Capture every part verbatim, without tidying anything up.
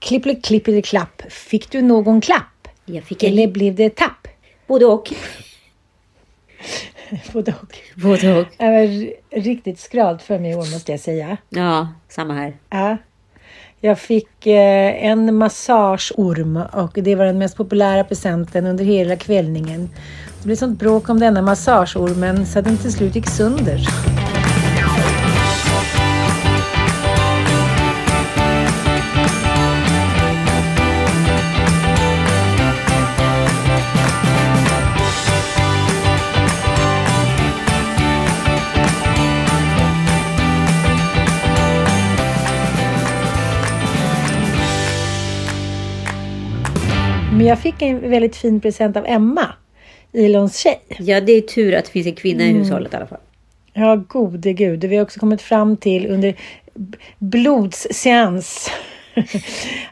klipp, klipp, klapp. Fick du någon klapp? Jag fick en... Eller blev det tapp? Både och. Både och. Både och. Det var riktigt skralt för mig i år, måste jag säga. Ja, samma här. Ja. Jag fick eh, en massageorm och det var den mest populära presenten under hela kvällningen. Det blev sånt bråk om denna massageormen så att den till slut gick sönder. Men jag fick en väldigt fin present av Emma, Elons tjej. Ja, det är tur att det finns en kvinna mm. i hushållet i alla fall. Ja, gode gud. Vi har också kommit fram till under blodsseans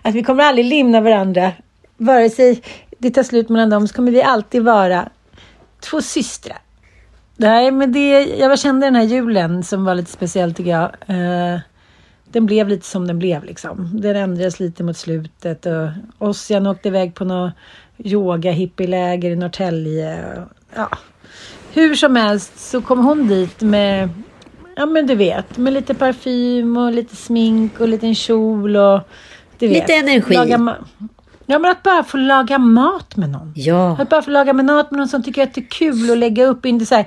att vi kommer aldrig lämna varandra. Vare sig det tar slut mellan dem så kommer vi alltid vara två systrar. Nej, men det, jag kände den här julen som var lite speciell tycker jag. Uh, Den blev lite som den blev liksom. Den ändrades lite mot slutet. Och Ossian åkte iväg på något yoga-hippieläger i Norrtälje. Ja. Hur som helst så kom hon dit med, ja men du vet, med lite parfym och lite smink och lite kjol och du vet. Lite energi. Ma- ja men att bara få laga mat med någon. Ja. Att bara få laga med mat med någon som tycker att det är kul att lägga upp in det så här...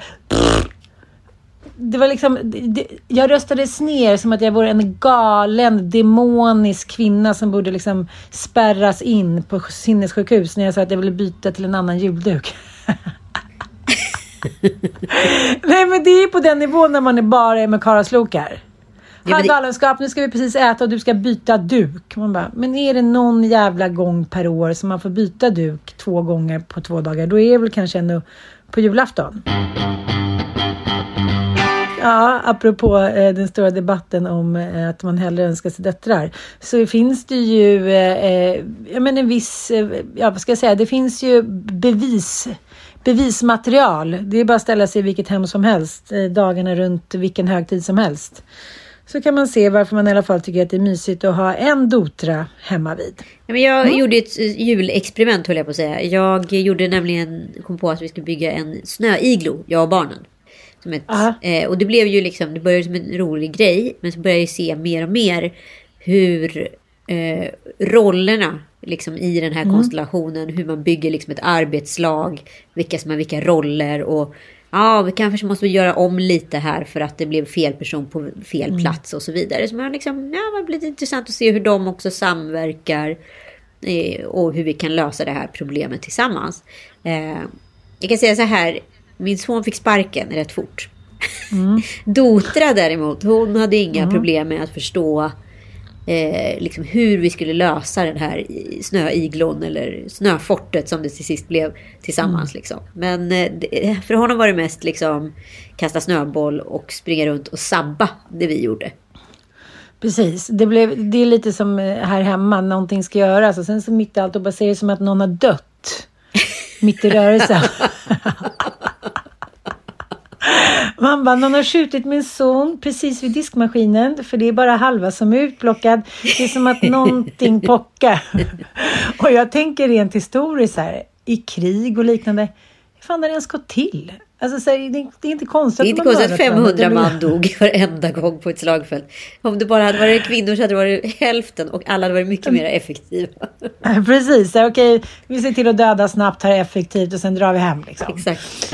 Det var liksom, det, jag röstades ner som att jag var en galen, demonisk kvinna som borde liksom spärras in på sinnessjukhus när jag sa att jag ville byta till en annan julduk. Nej men det är på den nivån när man är bara är med karaslokar. Ja, ha galenskap, nu ska vi precis äta och du ska byta duk. Man bara, men är det någon jävla gång per år som man får byta duk två gånger på två dagar, då är det väl kanske ändå på julafton. Ja, apropå eh, den stora debatten om eh, att man hellre önskar sig döttrar. Så finns det ju, eh, jag menar en viss, eh, ja vad ska jag säga, det finns ju bevis, bevismaterial. Det är bara att ställa sig i vilket hem som helst, eh, dagarna runt vilken högtid som helst. Så kan man se varför man i alla fall tycker att det är mysigt att ha en dotra hemma vid. Men jag mm. gjorde ett julexperiment höll jag på att säga. Jag gjorde nämligen, kom på att vi skulle bygga en snöiglo, jag och barnen. Som ett, eh, och det blev ju liksom, det började som en rolig grej, men så började jag se mer och mer hur eh, rollerna liksom i den här mm. konstellationen, hur man bygger liksom ett arbetslag, vilka som har vilka roller och ja, ah, vi kanske måste göra om lite här för att det blev fel person på fel mm. plats och så vidare. Så man liksom, ja, det blir intressant att se hur de också samverkar eh, och hur vi kan lösa det här problemet tillsammans. Eh, jag kan säga så här. Min son fick sparken rätt fort. Mm. Dotra däremot, hon hade inga mm. problem med att förstå eh, liksom hur vi skulle lösa den här snöiglon eller snöfortet som det till sist blev tillsammans. Mm. Liksom. Men eh, för honom var det mest liksom, kasta snöboll och springa runt och sabba det vi gjorde. Precis, det, blev, det är lite som här hemma, någonting ska göras och sen så mitt allt och bara ser det som att någon har dött mitt i rörelsen. Man bara, någon har skjutit min son precis vid diskmaskinen. För det är bara halva som är utplockad. Det är som att någonting pockar. Och jag tänker rent historiskt här. I krig och liknande. Hur fan har det ens gått till? Alltså så här, det, det är inte konstigt. Det är inte konstigt att femhundra man dog varenda gång på ett slagfält. Om det bara hade varit kvinnor så hade det varit hälften. Och alla hade varit mycket mer effektiva. Precis, okej. Okay. Vi ser till att döda snabbt här effektivt. Och sen drar vi hem liksom. Exakt.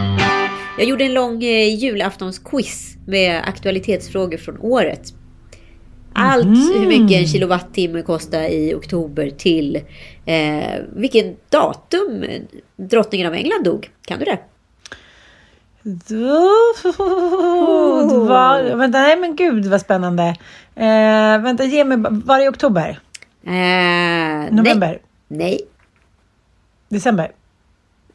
Jag gjorde en lång eh, julaftonsquiz med aktualitetsfrågor från året. Allt mm. hur mycket en kilowattimme kostar i oktober till eh, vilken datum drottningen av England dog. Kan du det? Oh. Var, vänta, nej men gud vad spännande. Eh, vänta, ge mig, var det i oktober? Eh, November? Nej. nej. December?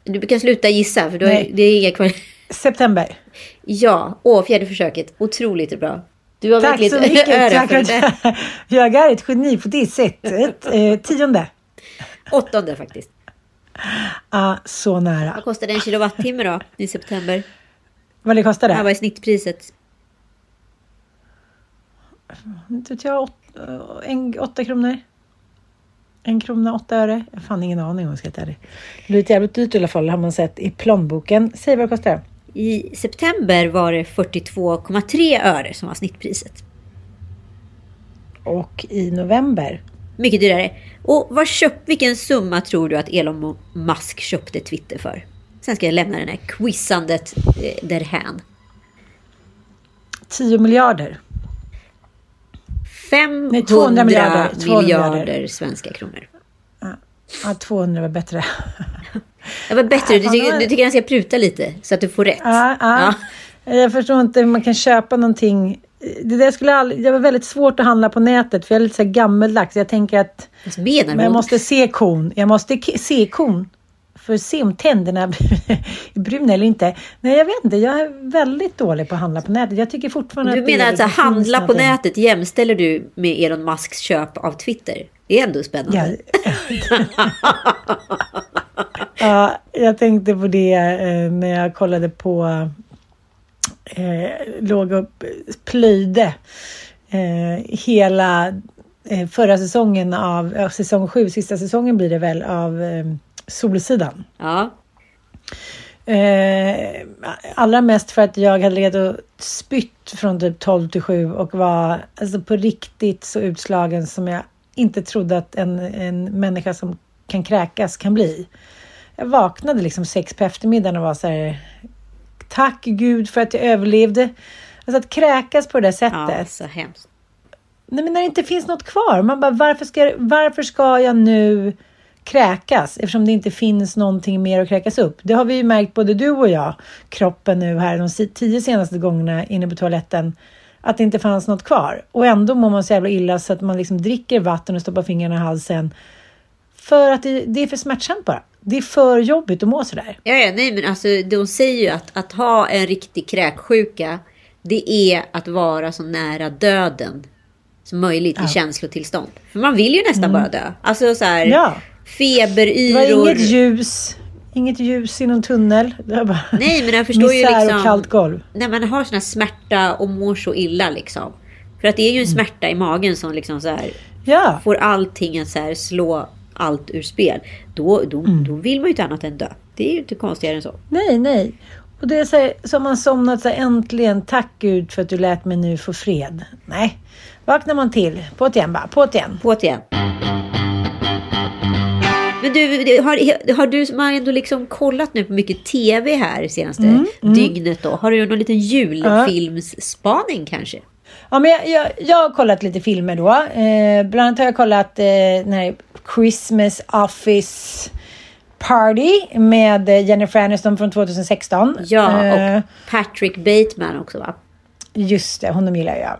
Du brukar sluta gissa för då är, det är inga kvar. September? Ja, åh, fjärde försöket. Otroligt bra. Du har tack så mycket. Tack för det. Jag är ett geni på det sättet. Eh, tionde? Åttonde faktiskt. Ah, så nära. Vad kostade en kilowattimme då i september? Vad det kostade? Det var i snittpriset. Jag åtta kronor. En krona, åtta öre. Jag fann ingen aning om ska jag det. Det är ett jävligt dyrt i alla fall har man sett i plånboken. Säg vad det kostade. I september var det fyrtiotvå komma tre öre som var snittpriset. Och i november? Mycket dyrare. Och vad köpt, vilken summa tror du att Elon Musk köpte Twitter för? Sen ska jag lämna den här quizzandet därhän. tio miljarder. femhundra Nej, tvåhundra miljarder. tvåhundra miljarder svenska kronor. Ja, tvåhundra var bättre. Det var bättre. Du tycker, du tycker att jag ska pruta lite så att du får rätt. Ja, ja. Ja. Jag förstår inte hur man kan köpa någonting. Det där skulle all... det var väldigt svårt att handla på nätet för jag är lite så här gammeldags. Jag tänker att alltså, men jag måste se kon. Jag måste k- se kon för att se om tänderna är bruna eller inte. Nej, jag vet inte. Jag är väldigt dålig på att handla på nätet. Jag tycker fortfarande du att menar att alltså, handla på nätet jämställer du med Elon Musks köp av Twitter. Det är ändå spännande. Ja. Ja, jag tänkte på det eh, när jag kollade på eh, låg upp, plöjde eh, hela eh, förra säsongen av eh, säsong sju, sista säsongen blir det väl av eh, Solsidan. Ja. Eh, allra mest för att jag hade legat och spytt från typ tolv till sju och var alltså på riktigt så utslagen som jag inte trodde att en, en människa som kan kräkas kan bli. Jag vaknade liksom sex på eftermiddagen och var så här, tack Gud för att jag överlevde. Alltså att kräkas på det där sättet. Ja, så hemskt. Nej, men när det inte finns något kvar. Man bara, varför ska, varför ska jag nu kräkas? Eftersom det inte finns någonting mer att kräkas upp. Det har vi ju märkt både du och jag. Kroppen nu här de tio senaste gångerna inne på toaletten. Att det inte fanns något kvar. Och ändå mår man så jävla illa så att man liksom dricker vatten och stoppar fingrarna i halsen. För att det, det är för smärtsamt bara. Det är för jobbigt att må sådär. Ja, ja, nej men alltså de säger ju att, att ha en riktig kräksjuka det är att vara så nära döden som möjligt i ja. känslotillstånd. För man vill ju nästan mm. bara dö. Alltså såhär ja. feberyror. Det var inget ljus. Inget ljus i någon tunnel. Bara nej men jag förstår ju liksom. Och kallt golv. När man har sån här smärta och mår så illa liksom. För att det är ju en smärta i magen som liksom såhär ja. får allting att så här slå allt ur spel, då, då, mm. då vill man ju inte annat än dö. Det är ju inte konstigare än så. Nej, nej. Och det är så här, som man somnat så här, äntligen, tack Gud för att du lät mig nu få fred. Nej, vaknar man till. På't igen bara, på't igen. På't igen. Men du, har, har du som har ändå liksom kollat nu på mycket tv här senaste mm, mm. dygnet då? Har du någon liten julfilmsspaning ja. kanske? Ja, men jag, jag, jag har kollat lite filmer då. Eh, bland annat har jag kollat eh, när Christmas Office Party med Jennifer Aniston från tjugohundrasexton. Ja, och eh, Patrick Bateman också va? Just det, honom gillar jag.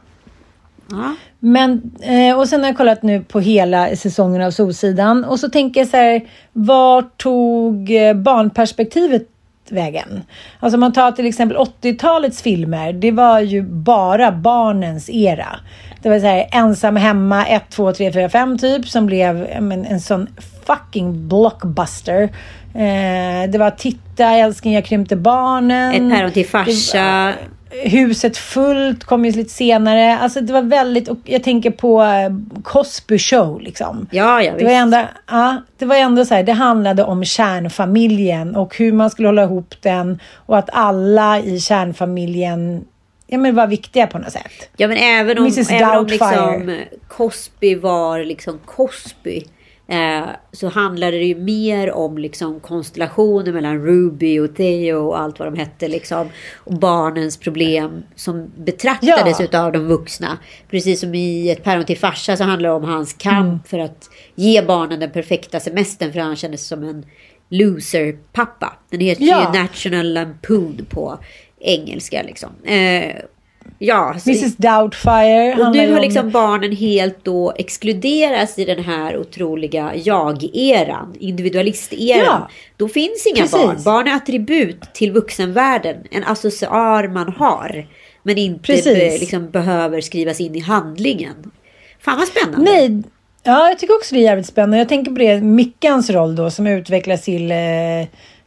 Ja. Men, eh, och sen har jag kollat nu på hela säsongen av Solsidan. Och så tänker jag så här, var tog barnperspektivet vägen. Alltså man tar till exempel åttiotalets filmer, det var ju bara barnens era. Det var så här ensam hemma ett, två, tre, fyra, fem typ som blev men, en sån fucking blockbuster. Eh, det var titta älskling jag krympte barnen. Ett päron till farsa. Huset fullt kom ju lite senare. Alltså det var väldigt, och jag tänker på Cosby Show liksom. Ja, ja, visst. Det var ändå, ja, det var ändå så här, det handlade om kärnfamiljen och hur man skulle hålla ihop den och att alla i kärnfamiljen ja, men var viktiga på något sätt. Ja, men även om, även om liksom Cosby var liksom Cosby Eh, så handlade det ju mer om liksom konstellationer mellan Ruby och Theo och allt vad de hette liksom, och barnens problem som betraktades ja. av de vuxna, precis som i Ett päron till farsa så handlar det om hans kamp mm. för att ge barnen den perfekta semestern, för han kändes som en loser pappa. Den heter ja. ju National Lampoon på engelska liksom. eh, Ja, missus Doubtfire. Och nu har liksom om... barnen helt då exkluderas i den här otroliga jag-eran, individualist-eran. Ja, då finns inga precis. barn. Barn är attribut till vuxenvärlden, en accessoar man har, men inte be, liksom, behöver skrivas in i handlingen. Fan vad spännande. Nej, ja, jag tycker också det är jävligt spännande. Jag tänker på det, Mickans roll då, som utvecklas till... Eh...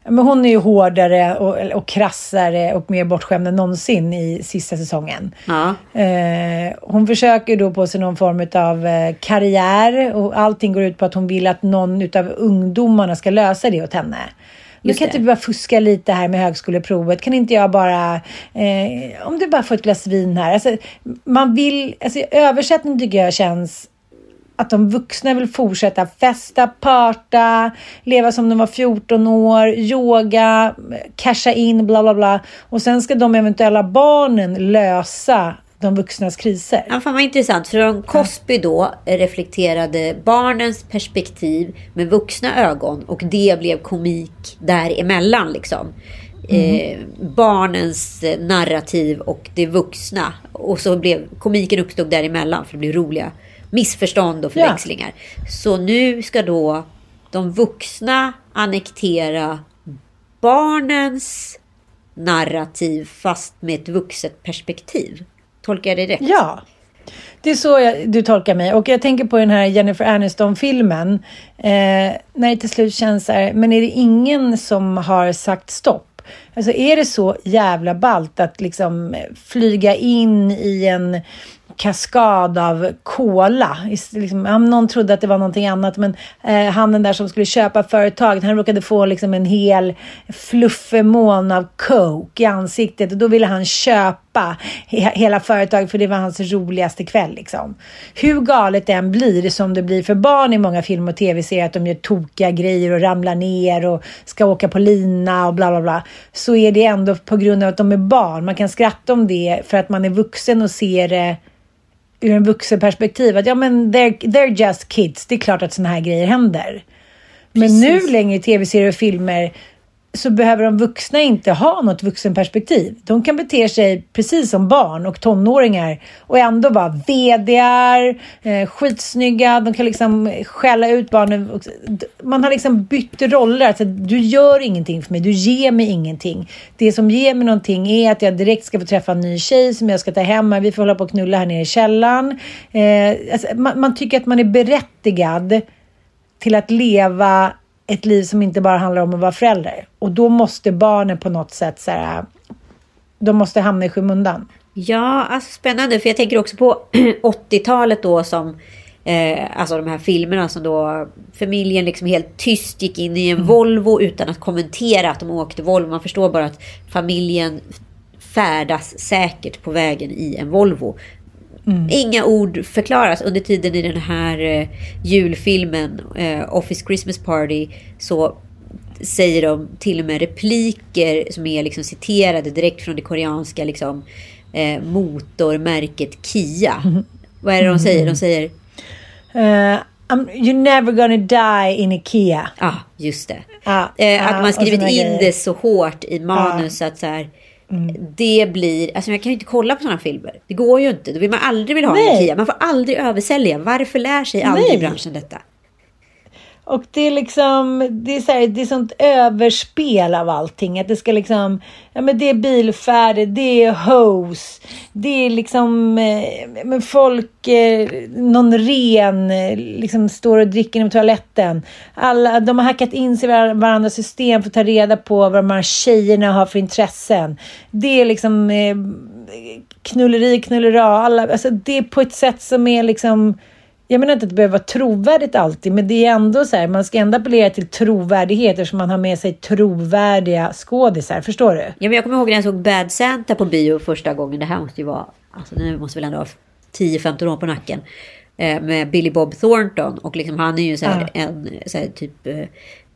Men hon är ju hårdare och, och krassare och mer bortskämd än någonsin i sista säsongen. Ja. Eh, hon försöker då på sig någon form av eh, karriär. Och allting går ut på att hon vill att någon utav ungdomarna ska lösa det åt henne. Nu kan inte vi bara fuska lite här med högskoleprovet. Kan inte jag bara... Eh, om du bara får ett glas vin här. Alltså, man vill... Alltså, översättning tycker jag känns... Att de vuxna vill fortsätta festa, parta, leva som de var fjorton år, yoga, casha in, bla bla bla. Och sen ska de eventuella barnen lösa de vuxnas kriser. Ja, fan vad intressant. För Cosby då reflekterade barnens perspektiv med vuxna ögon. Och det blev komik däremellan liksom. Mm. Eh, barnens narrativ och det vuxna. Och så blev komiken uppstod däremellan för det blev roliga missförstånd och förväxlingar. Ja. Så nu ska då de vuxna annektera barnens narrativ fast med ett vuxet perspektiv. Tolkar jag det rätt? Ja, det är så jag, du tolkar mig. Och jag tänker på den här Jennifer Aniston-filmen. Eh, när det till slut känns så här, men är det ingen som har sagt stopp? Alltså är det så jävla ballt att liksom flyga in i en kaskad av cola. Liksom, någon trodde att det var någonting annat, men eh, han den där som skulle köpa företaget, han råkade få liksom en hel fluffemoln av coke i ansiktet och då ville han köpa he- hela företaget för det var hans roligaste kväll liksom. Hur galet det än blir, som det blir för barn i många film och tv-serier att de gör tokiga grejer och ramlar ner och ska åka på lina och bla bla bla, så är det ändå på grund av att de är barn. Man kan skratta om det för att man är vuxen och ser det ur en vuxenperspektiv att ja men they're, they're just kids, det är klart att såna här grejer händer. Precis. Men nu längre i tv-serier och filmer så behöver de vuxna inte ha något vuxenperspektiv. De kan bete sig precis som barn och tonåringar och ändå vara vdar, eh, skitsnygga, de kan liksom skälla ut barnen. Och man har liksom bytt roller, alltså du gör ingenting för mig, du ger mig ingenting. Det som ger mig någonting är att jag direkt ska få träffa en ny tjej som jag ska ta hemma, vi får hålla på och knulla här nere i källaren. Eh, alltså, man, man tycker att man är berättigad till att leva ett liv som inte bara handlar om att vara förälder. Och då måste barnen på något sätt så här, de måste hamna i skymundan. Ja, alltså spännande. För jag tänker också på åttiotalet då som eh, alltså de här filmerna som då familjen liksom helt tyst gick in i en mm. Volvo utan att kommentera att de åkte Volvo. Man förstår bara att familjen färdas säkert på vägen i en Volvo. Mm. Inga ord förklaras. Under tiden i den här eh, julfilmen eh, Office Christmas Party så säger de till och med repliker som är liksom citerade direkt från det koreanska liksom, eh, motormärket Kia. Mm. Vad är det de säger? De säger uh, I'm, you're never gonna die in a Kia. Ja, ah, just det. Ah, eh, ah, att man skrivit in grejer. Det så hårt i manus ah. att så här. Mm. Det blir, alltså jag kan ju inte kolla på sådana filmer. Det går ju inte, då vill man aldrig vill ha Nej. en Kia. Man får aldrig översälja, varför lär sig aldrig Nej. branschen detta? Och det är liksom, det är, så här, det är sånt överspel av allting. Att det ska liksom, ja men det är bilfärd, det är hose, det är liksom, eh, men folk, eh, någon ren eh, liksom står och dricker inom toaletten. Alla, de har hackat in sig i var- varandras system för att ta reda på vad de här tjejerna har för intressen. Det är liksom eh, knulleri, knullera, alla, alltså det är på ett sätt som är liksom... Jag menar inte att det behöver vara trovärdigt alltid, men det är ändå så här, man ska ändå appellera till trovärdigheter som man har med sig trovärdiga skådisar, förstår du? Ja, men jag kommer ihåg när jag såg Bad Santa på bio första gången, det här måste ju vara, alltså nu måste väl ändå ha tio femton år på nacken. eh, med Billy Bob Thornton, och liksom han är ju så här, ja. en så här, typ eh,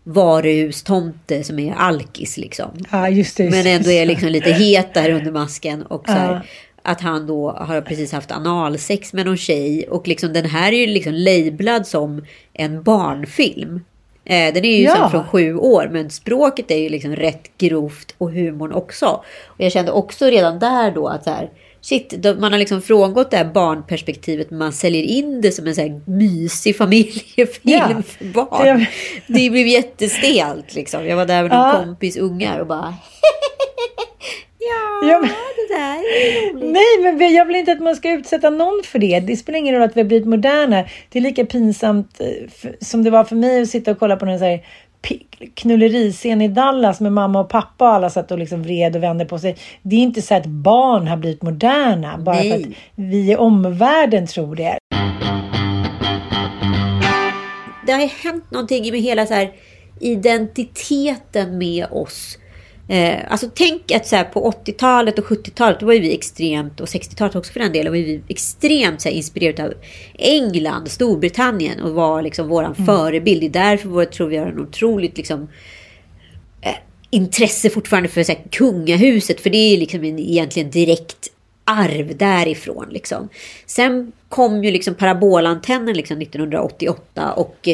varuhustomte som är alkis liksom. Ja, just det, just men ändå är liksom lite het där under masken, och så här, ja. att han då har precis haft analsex med någon tjej, och liksom den här är ju liksom labelad som en barnfilm. Eh, den är ju ja. som från sju år, men språket är ju liksom rätt grovt och humorn också. Och jag kände också redan där då att så här, shit, då, man har liksom frångått det här barnperspektivet, men man säljer in det som en så här mysig familjefilm ja. för barn. Det, det blev jättestelt liksom. Jag var där med en ja. kompis ungar och bara ja, men, det där är roligt. Nej, men jag vill inte att man ska utsätta någon för det. Det spelar ingen roll att vi har blivit moderna. Det är lika pinsamt som det var för mig att sitta och kolla på någon så här knulleriscen i Dallas med mamma och pappa, och alla satt och liksom vred och vände på sig. Det är inte så att barn har blivit moderna bara Nej. för att vi i omvärlden tror det. Det har ju hänt någonting med hela så här identiteten med oss. Eh, alltså tänk att så här, på åttiotalet och sjuttiotalet då var ju vi extremt, och sextiotalet också för den delen, var ju vi extremt så här, inspirerade av England, Storbritannien, och var liksom våran mm. förebild. Därför var, tror vi har en otroligt liksom, eh, intresse fortfarande för så här, kungahuset, för det är liksom en, egentligen direkt arv därifrån liksom. Sen kom ju liksom parabolantennen liksom nittonhundraåttioåtta, och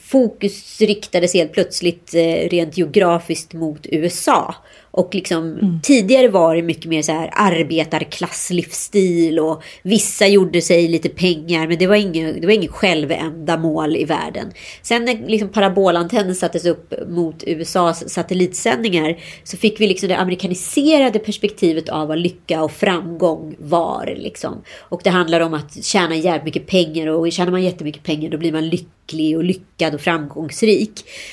fokus riktades helt plötsligt rent geografiskt mot U S A, och liksom mm. tidigare var det mycket mer så här arbetarklasslivsstil, och vissa gjorde sig lite pengar, men det var ingen, det var ingen självändamål i världen. Sen när liksom parabolantennen sattes upp mot U S As satellitsändningar, så fick vi liksom det amerikaniserade perspektivet av vad lycka och framgång var liksom. Och det handlar om att tjäna jävligt mycket pengar, och tjänar man jättemycket pengar då blir man lycklig och lyckad och framgångsrik.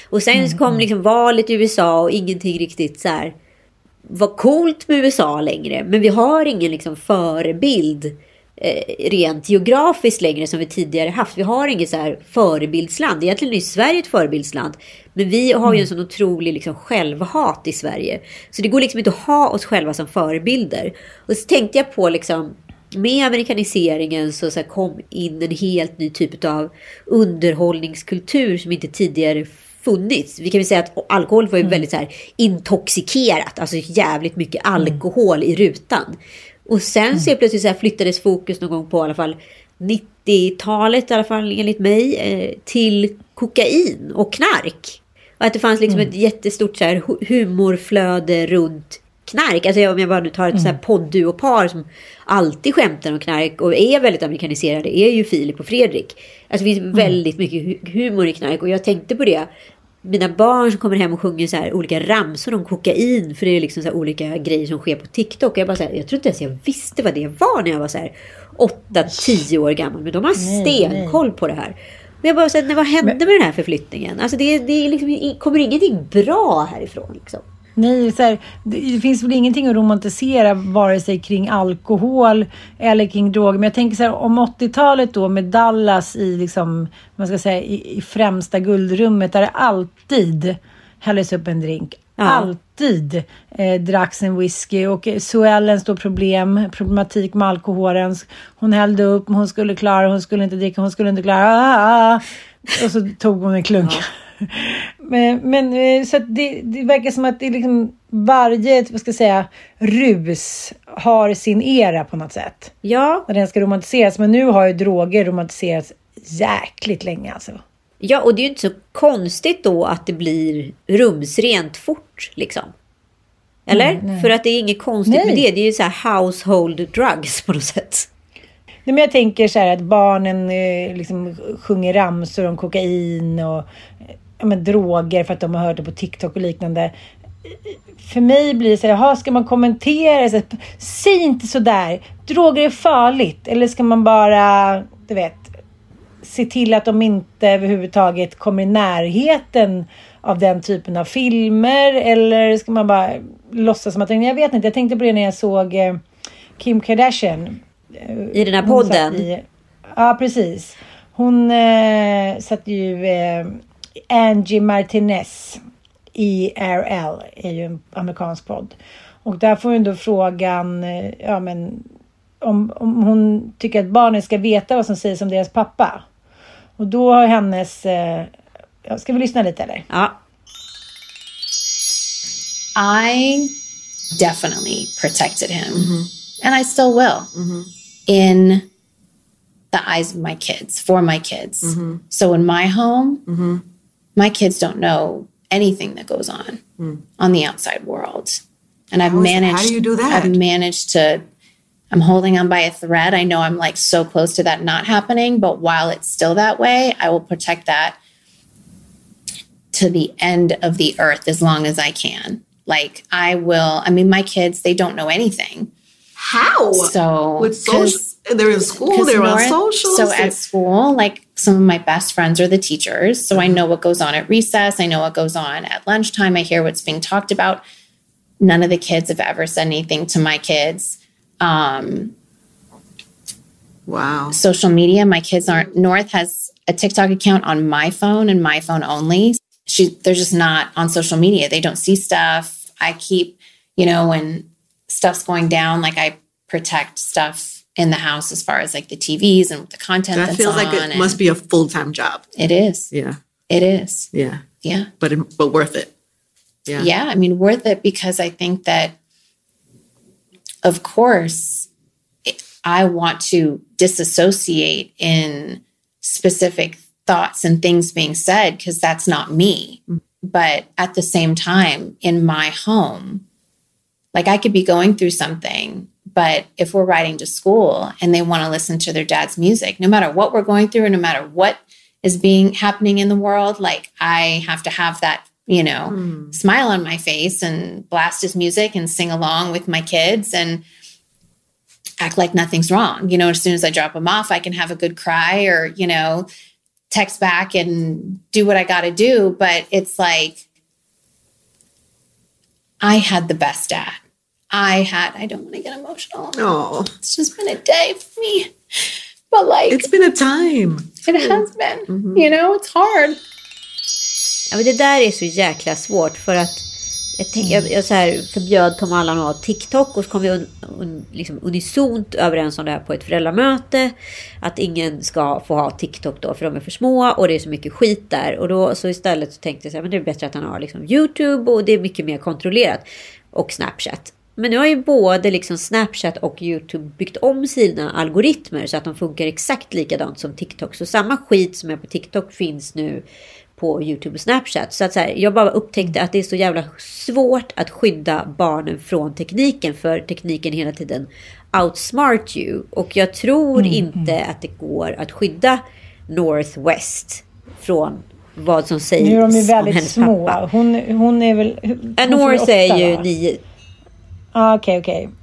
Och sen mm. kom liksom valet i U S A, och ingenting riktigt så här var coolt med U S A längre, men vi har ingen liksom förebild eh, rent geografiskt längre som vi tidigare haft. Vi har inget så här förebildsland. Egentligen är Sverige ett förebildsland, men vi har ju en sån otrolig liksom självhat i Sverige, så det går liksom inte att ha oss själva som förebilder. Och så tänkte jag på liksom, med amerikaniseringen så, så här, kom in en helt ny typ av underhållningskultur som inte tidigare funnits. Vi kan väl säga att alkohol var ju mm. väldigt så här intoxikerat, alltså jävligt mycket alkohol i rutan. Och sen mm. så plötsligt så här flyttades fokus någon gång på i alla fall nittiotalet, i alla fall enligt mig, eh, till kokain och knark. Och att det fanns liksom mm. ett jättestort så här humorflöde runt knark. Alltså jag, om jag bara nu tar ett mm. så här podduopar som alltid skämtar om knark och är väldigt amerikaniserade, är ju Filip och Fredrik. Alltså det finns mm. väldigt mycket humor i knark, och jag tänkte på det. Mina barn som kommer hem och sjunger så här olika ramsor om kokain, för det är liksom så här olika grejer som sker på TikTok. Och jag bara så här, jag tror inte ens jag visste vad det var när jag var så här åtta tio år gammal, men de har stenkoll på det här. Och jag bara så här, vad hände med den här förflyttningen? Alltså det, det är liksom, kommer ingenting bra härifrån liksom. Nej, så här, det finns väl ingenting att romantisera vare sig kring alkohol eller kring droger. Men jag tänker så här, om åttiotalet då med Dallas i, liksom, man ska säga, i, i främsta guldrummet, där det alltid hälldes upp en drink. Ja. Alltid eh, dracks en whisky, och Suellens då problem, problematik med alkoholen. Hon hällde upp, hon skulle klara, hon skulle inte dricka, hon skulle inte klara. Ah, ah. Och så tog hon en klunk. Ja. Men, men så att det, det verkar som att det liksom varje, vad ska jag säga, rus har sin era på något sätt. Ja. När den ska romantiseras. Men nu har ju droger romantiserats jäkligt länge alltså. Ja, och det är ju inte så konstigt då att det blir rumsrent fort liksom. Eller? Mm, nej. För att det är inget konstigt nej. med det. Det är ju så här household drugs på något sätt. Nej, men jag tänker så här att barnen eh, liksom sjunger ramsor om kokain och ja, men droger för att de har hört det på TikTok och liknande. För mig blir det så här, jaha, ska man kommentera? Så här, säg inte så där. Droger är farligt. Eller ska man bara, du vet, se till att de inte överhuvudtaget kommer i närheten av den typen av filmer? Eller ska man bara låtsas som att, jag vet inte, jag tänkte på det när jag såg eh, Kim Kardashian. I den här podden? I, ja, precis. Hon eh, satt ju... Eh, Angie Martinez I R L är ju en amerikansk podd. Och där får hon då frågan, ja men om, om hon tycker att barnen ska veta vad som sägs om deras pappa. Och då har hennes... Eh, ska vi lyssna lite eller? Ja. I definitely protected him. Mm-hmm. And I still will. Mm-hmm. In the eyes of my kids, for my kids. Mm-hmm. So in my home, mm-hmm. my kids don't know anything that goes on mm. on the outside world. And I've how managed... Is, how do you do that? I've managed to... I'm holding on by a thread. I know I'm like so close to that not happening, but while it's still that way, I will protect that to the end of the earth as long as I can. Like I will, I mean, my kids, they don't know anything. How? So with social, they're in school, they're North, on social. So at school, like some of my best friends are the teachers. So I know what goes on at recess. I know what goes on at lunchtime. I hear what's being talked about. None of the kids have ever said anything to my kids. Um, wow. Social media. My kids aren't. North has a TikTok account on my phone and my phone only. She, they're just not on social media. They don't see stuff. I keep, you know, when stuff's going down, like I protect stuff in the house as far as like the T Vs and the content. That that's feels on like it must be a full-time job. It is. Yeah. It is. Yeah. Yeah. But, it, but worth it. Yeah. Yeah. I mean, worth it because I think that of course, I want to disassociate in specific thoughts and things being said because that's not me. But at the same time, in my home, like I could be going through something, but if we're riding to school and they want to listen to their dad's music, no matter what we're going through, no matter what is being happening in the world, like I have to have that, you know, mm. smile on my face and blast his music and sing along with my kids and act like nothing's wrong. You know, as soon as I drop them off, I can have a good cry or, you know, text back and do what I got to do. But it's like, I had the best dad. I had, I don't want to get emotional. No, it's just been a day for me, but like, it's been a time. It has been, mm-hmm. you know, it's hard. Ja, men det där är så jäkla svårt för att jag, jag, jag så här förbjöd Tom Allan att ha TikTok och så kom vi un, un, liksom unisont överens om det här på ett föräldramöte att ingen ska få ha TikTok då för de är för små och det är så mycket skit där och då så istället så tänkte jag så här, men det är bättre att han har liksom YouTube och det är mycket mer kontrollerat och Snapchat. Men nu har ju både liksom Snapchat och YouTube byggt om sina algoritmer så att de funkar exakt likadant som TikTok. Så samma skit som är på TikTok finns nu på YouTube och Snapchat. Så att så här, jag bara upptäckte att det är så jävla svårt att skydda barnen från tekniken. För tekniken hela tiden outsmart you. Och jag tror mm. inte att det går att skydda Northwest från vad som sägs om hennes pappa. Nu är de ju väldigt små. Hon, hon är väl... Hon North är ju nio... Ah, okej, okay, okej. Okay.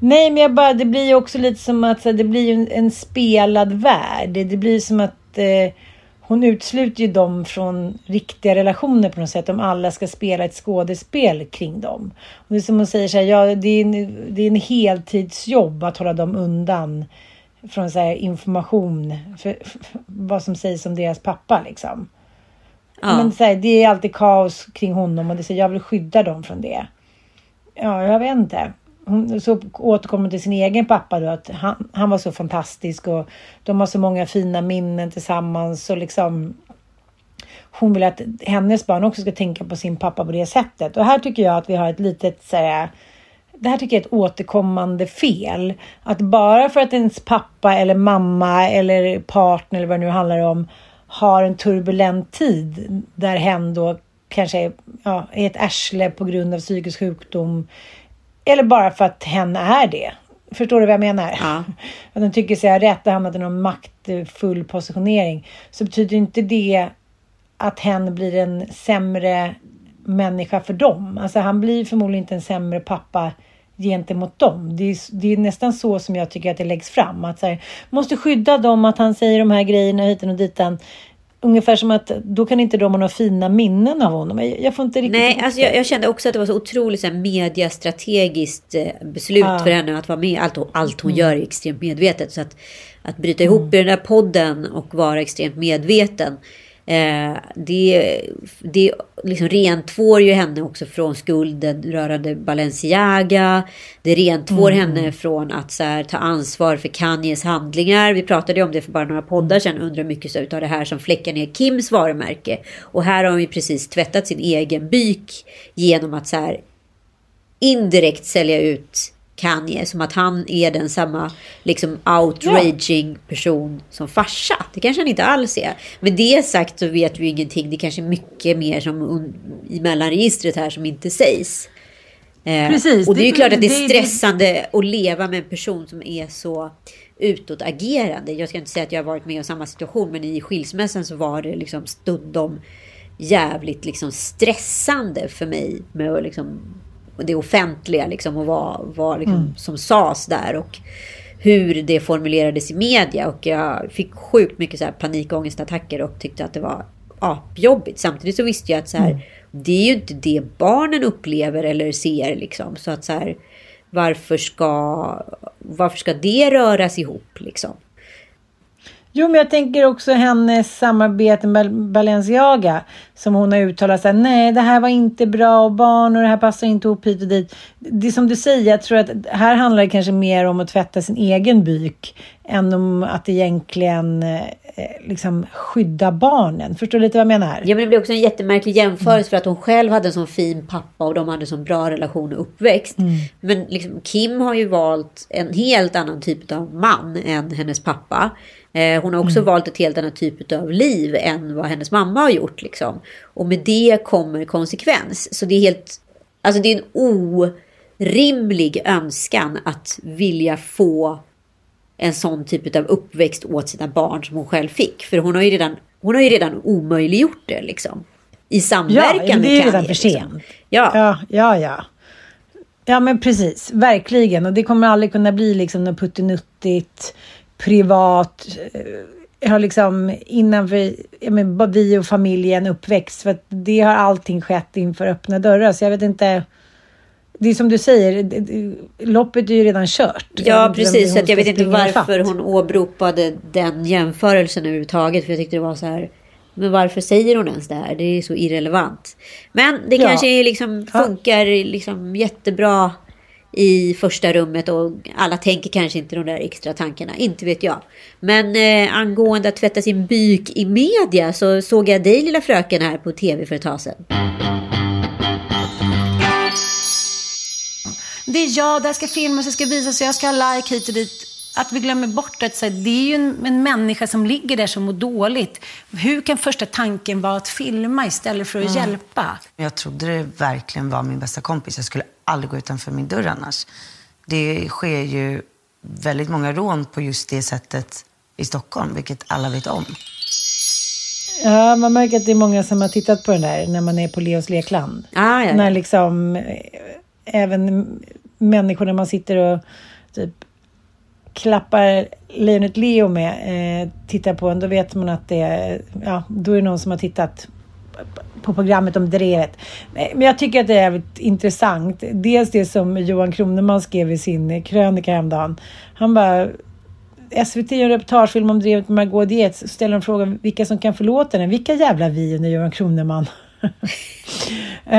Nej, men jag bara, det blir ju också lite som att det blir en, en spelad värld. Det blir som att eh, hon utesluter ju dem från riktiga relationer på något sätt. Om alla ska spela ett skådespel kring dem. Och det är som hon säger så här, ja, det är en, det är en heltidsjobb att hålla dem undan från så här, information. För, för, vad som sägs om deras pappa liksom. Ja. Men så här, det är alltid kaos kring honom och det är så här, jag vill skydda dem från det. Ja, jag vet inte. Hon så återkommer till sin egen pappa då. Att han, han var så fantastisk. Och de har så många fina minnen tillsammans. Och liksom... Hon vill att hennes barn också ska tänka på sin pappa på det sättet. Och här tycker jag att vi har ett litet... Så här, det här tycker jag är ett återkommande fel. Att bara för att ens pappa eller mamma eller partner eller vad det nu handlar om har en turbulent tid där hen då... Kanske ja, är ett ärsle på grund av psykisk sjukdom. Eller bara för att hen är det. Förstår du vad jag menar? Ja. Att de tycker sig ha rätt och hamnat i någon maktfull positionering. Så betyder inte det att hen blir en sämre människa för dem. Alltså han blir förmodligen inte en sämre pappa gentemot dem. Det är, det är nästan så som jag tycker att det läggs fram. Att så här, måste skydda dem att han säger de här grejerna hit och ditan. Ungefär som att då kan inte de ha några fina minnen av honom. Jag, jag får inte riktigt... Nej, alltså jag, jag kände också att det var så otroligt så här, mediastrategiskt beslut ah. för henne att vara med. Allt, allt hon mm. gör är extremt medvetet. Så att, att bryta ihop mm. i den här podden och vara extremt medveten Eh, det det liksom rentvår ju henne också från skulden rörande Balenciaga. Det rentvår mm. henne från att så här, ta ansvar för Kanyes handlingar. Vi pratade ju om det för bara några poddar sedan. Undrar mycket så av det här som fläckar ner Kims varumärke. Och här har hon ju precis tvättat sin egen byk genom att så här, indirekt sälja ut Kanye, som att han är den samma liksom outraging person som farsa. Det kanske han inte alls är. Men det sagt så vet vi ingenting. Det kanske är mycket mer som un- i mellanregistret här som inte sägs. Eh, Precis. Och det är ju det, klart att det är stressande det, det... att leva med en person som är så utåtagerande. Jag ska inte säga att jag har varit med om samma situation, men i skilsmässan så var det liksom stundom jävligt liksom stressande för mig med att liksom det offentliga liksom, och vad, vad liksom, mm. som sades där och hur det formulerades i media, och jag fick sjukt mycket så här panikångestattacker och tyckte att det var apjobbigt. Samtidigt så visste jag att så här, mm. det är ju inte det barnen upplever eller ser liksom, så att så här, varför ska varför ska det röras ihop liksom? Jo, men jag tänker också hennes samarbete med Balenciaga som hon har uttalat såhär, nej det här var inte bra och barn och det här passar inte ihop hit och dit. Det som du säger, jag tror att här handlar det kanske mer om att tvätta sin egen byk än om att egentligen eh, liksom skydda barnen. Förstår du lite vad jag menar? Ja, men det blir också en jättemärklig jämförelse mm. för att hon själv hade en sån fin pappa och de hade en sån bra relation och uppväxt. Mm. Men liksom, Kim har ju valt en helt annan typ av man än hennes pappa. Hon har också mm. valt ett helt annat typ av liv än vad hennes mamma har gjort liksom. Och med det kommer konsekvens. Så det är helt, alltså det är en orimlig önskan att vilja få en sån typ av uppväxt åt sina barn som hon själv fick. För hon har ju redan, hon har ju redan omöjliggjort det liksom. I samverkan ja, med Kanye. Ja, det är redan för sent. Ja, ja, ja. ja. Ja, men precis. Verkligen. Och det kommer aldrig kunna bli liksom något puttinuttigt privat, har liksom innanför men, vi och familjen uppväxt, för att det har allting skett inför öppna dörrar, så jag vet inte, det är som du säger, loppet är ju redan kört. Ja, precis, så att jag vet inte varför fatt. Hon åberopade den jämförelsen överhuvudtaget, för jag tyckte det var så här, men varför säger hon ens det här? Det är så irrelevant. Men det ja. kanske liksom funkar ja. liksom jättebra i första rummet och alla tänker kanske inte de där extra tankarna, inte vet jag. Men eh, angående att tvätta sin byk i media, så såg jag dig lilla fröken här på tv för ett tag sedan. Det är jag, där ska filmas, jag ska visa, så jag ska ha like hit och dit. Att vi glömmer bort att här, det är ju en, en människa som ligger där som mår dåligt. Hur kan första tanken vara att filma istället för att mm. hjälpa? Jag trodde det verkligen var min bästa kompis. Jag skulle aldrig gå utanför min dörr annars. Det sker ju väldigt många rån på just det sättet i Stockholm, vilket alla vet om. Ja, man märker att det är många som har tittat på den där när man är på Leos lekland. Ah, ja, ja. När liksom även människor när man sitter och typ klappar lejonet Leo med eh, tittar på en, då vet man att det, ja, då är det någon som har tittat på programmet om drevet. Men jag tycker att det är intressant. Dels det som Johan Croneman skrev i sin krönika häromdagen. Han bara, S V T gör en reportagefilm om drevet med Margaux Dietz, så ställer de frågan vilka som kan förlåta den. Vilka jävla vi under Johan Croneman? uh,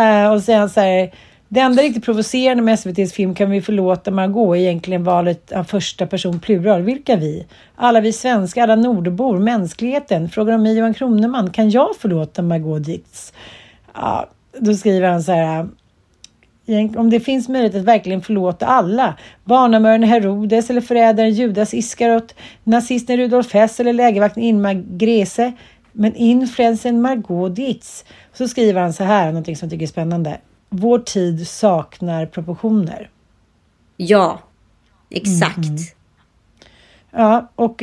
uh, och sen så här, det enda riktigt provocerande med S V T:s film kan vi förlåta Margaux egentligen valet av första person plural. Vilka vi? Alla vi svenskar, alla nordbor, mänskligheten. Frågar om Johan Croneman, kan jag förlåta Margaux Dietz? Ja, då skriver han så här. Om det finns möjlighet att verkligen förlåta alla. Barnamördaren Herodes eller förrädaren Judas Iskarot. Nazisten Rudolf Hess eller lägervakten Ingemar Grese. Men influensen Margaux Dietz. Så skriver han så här, någonting som jag tycker är spännande. Vår tid saknar proportioner. Ja, exakt. Mm. Ja, och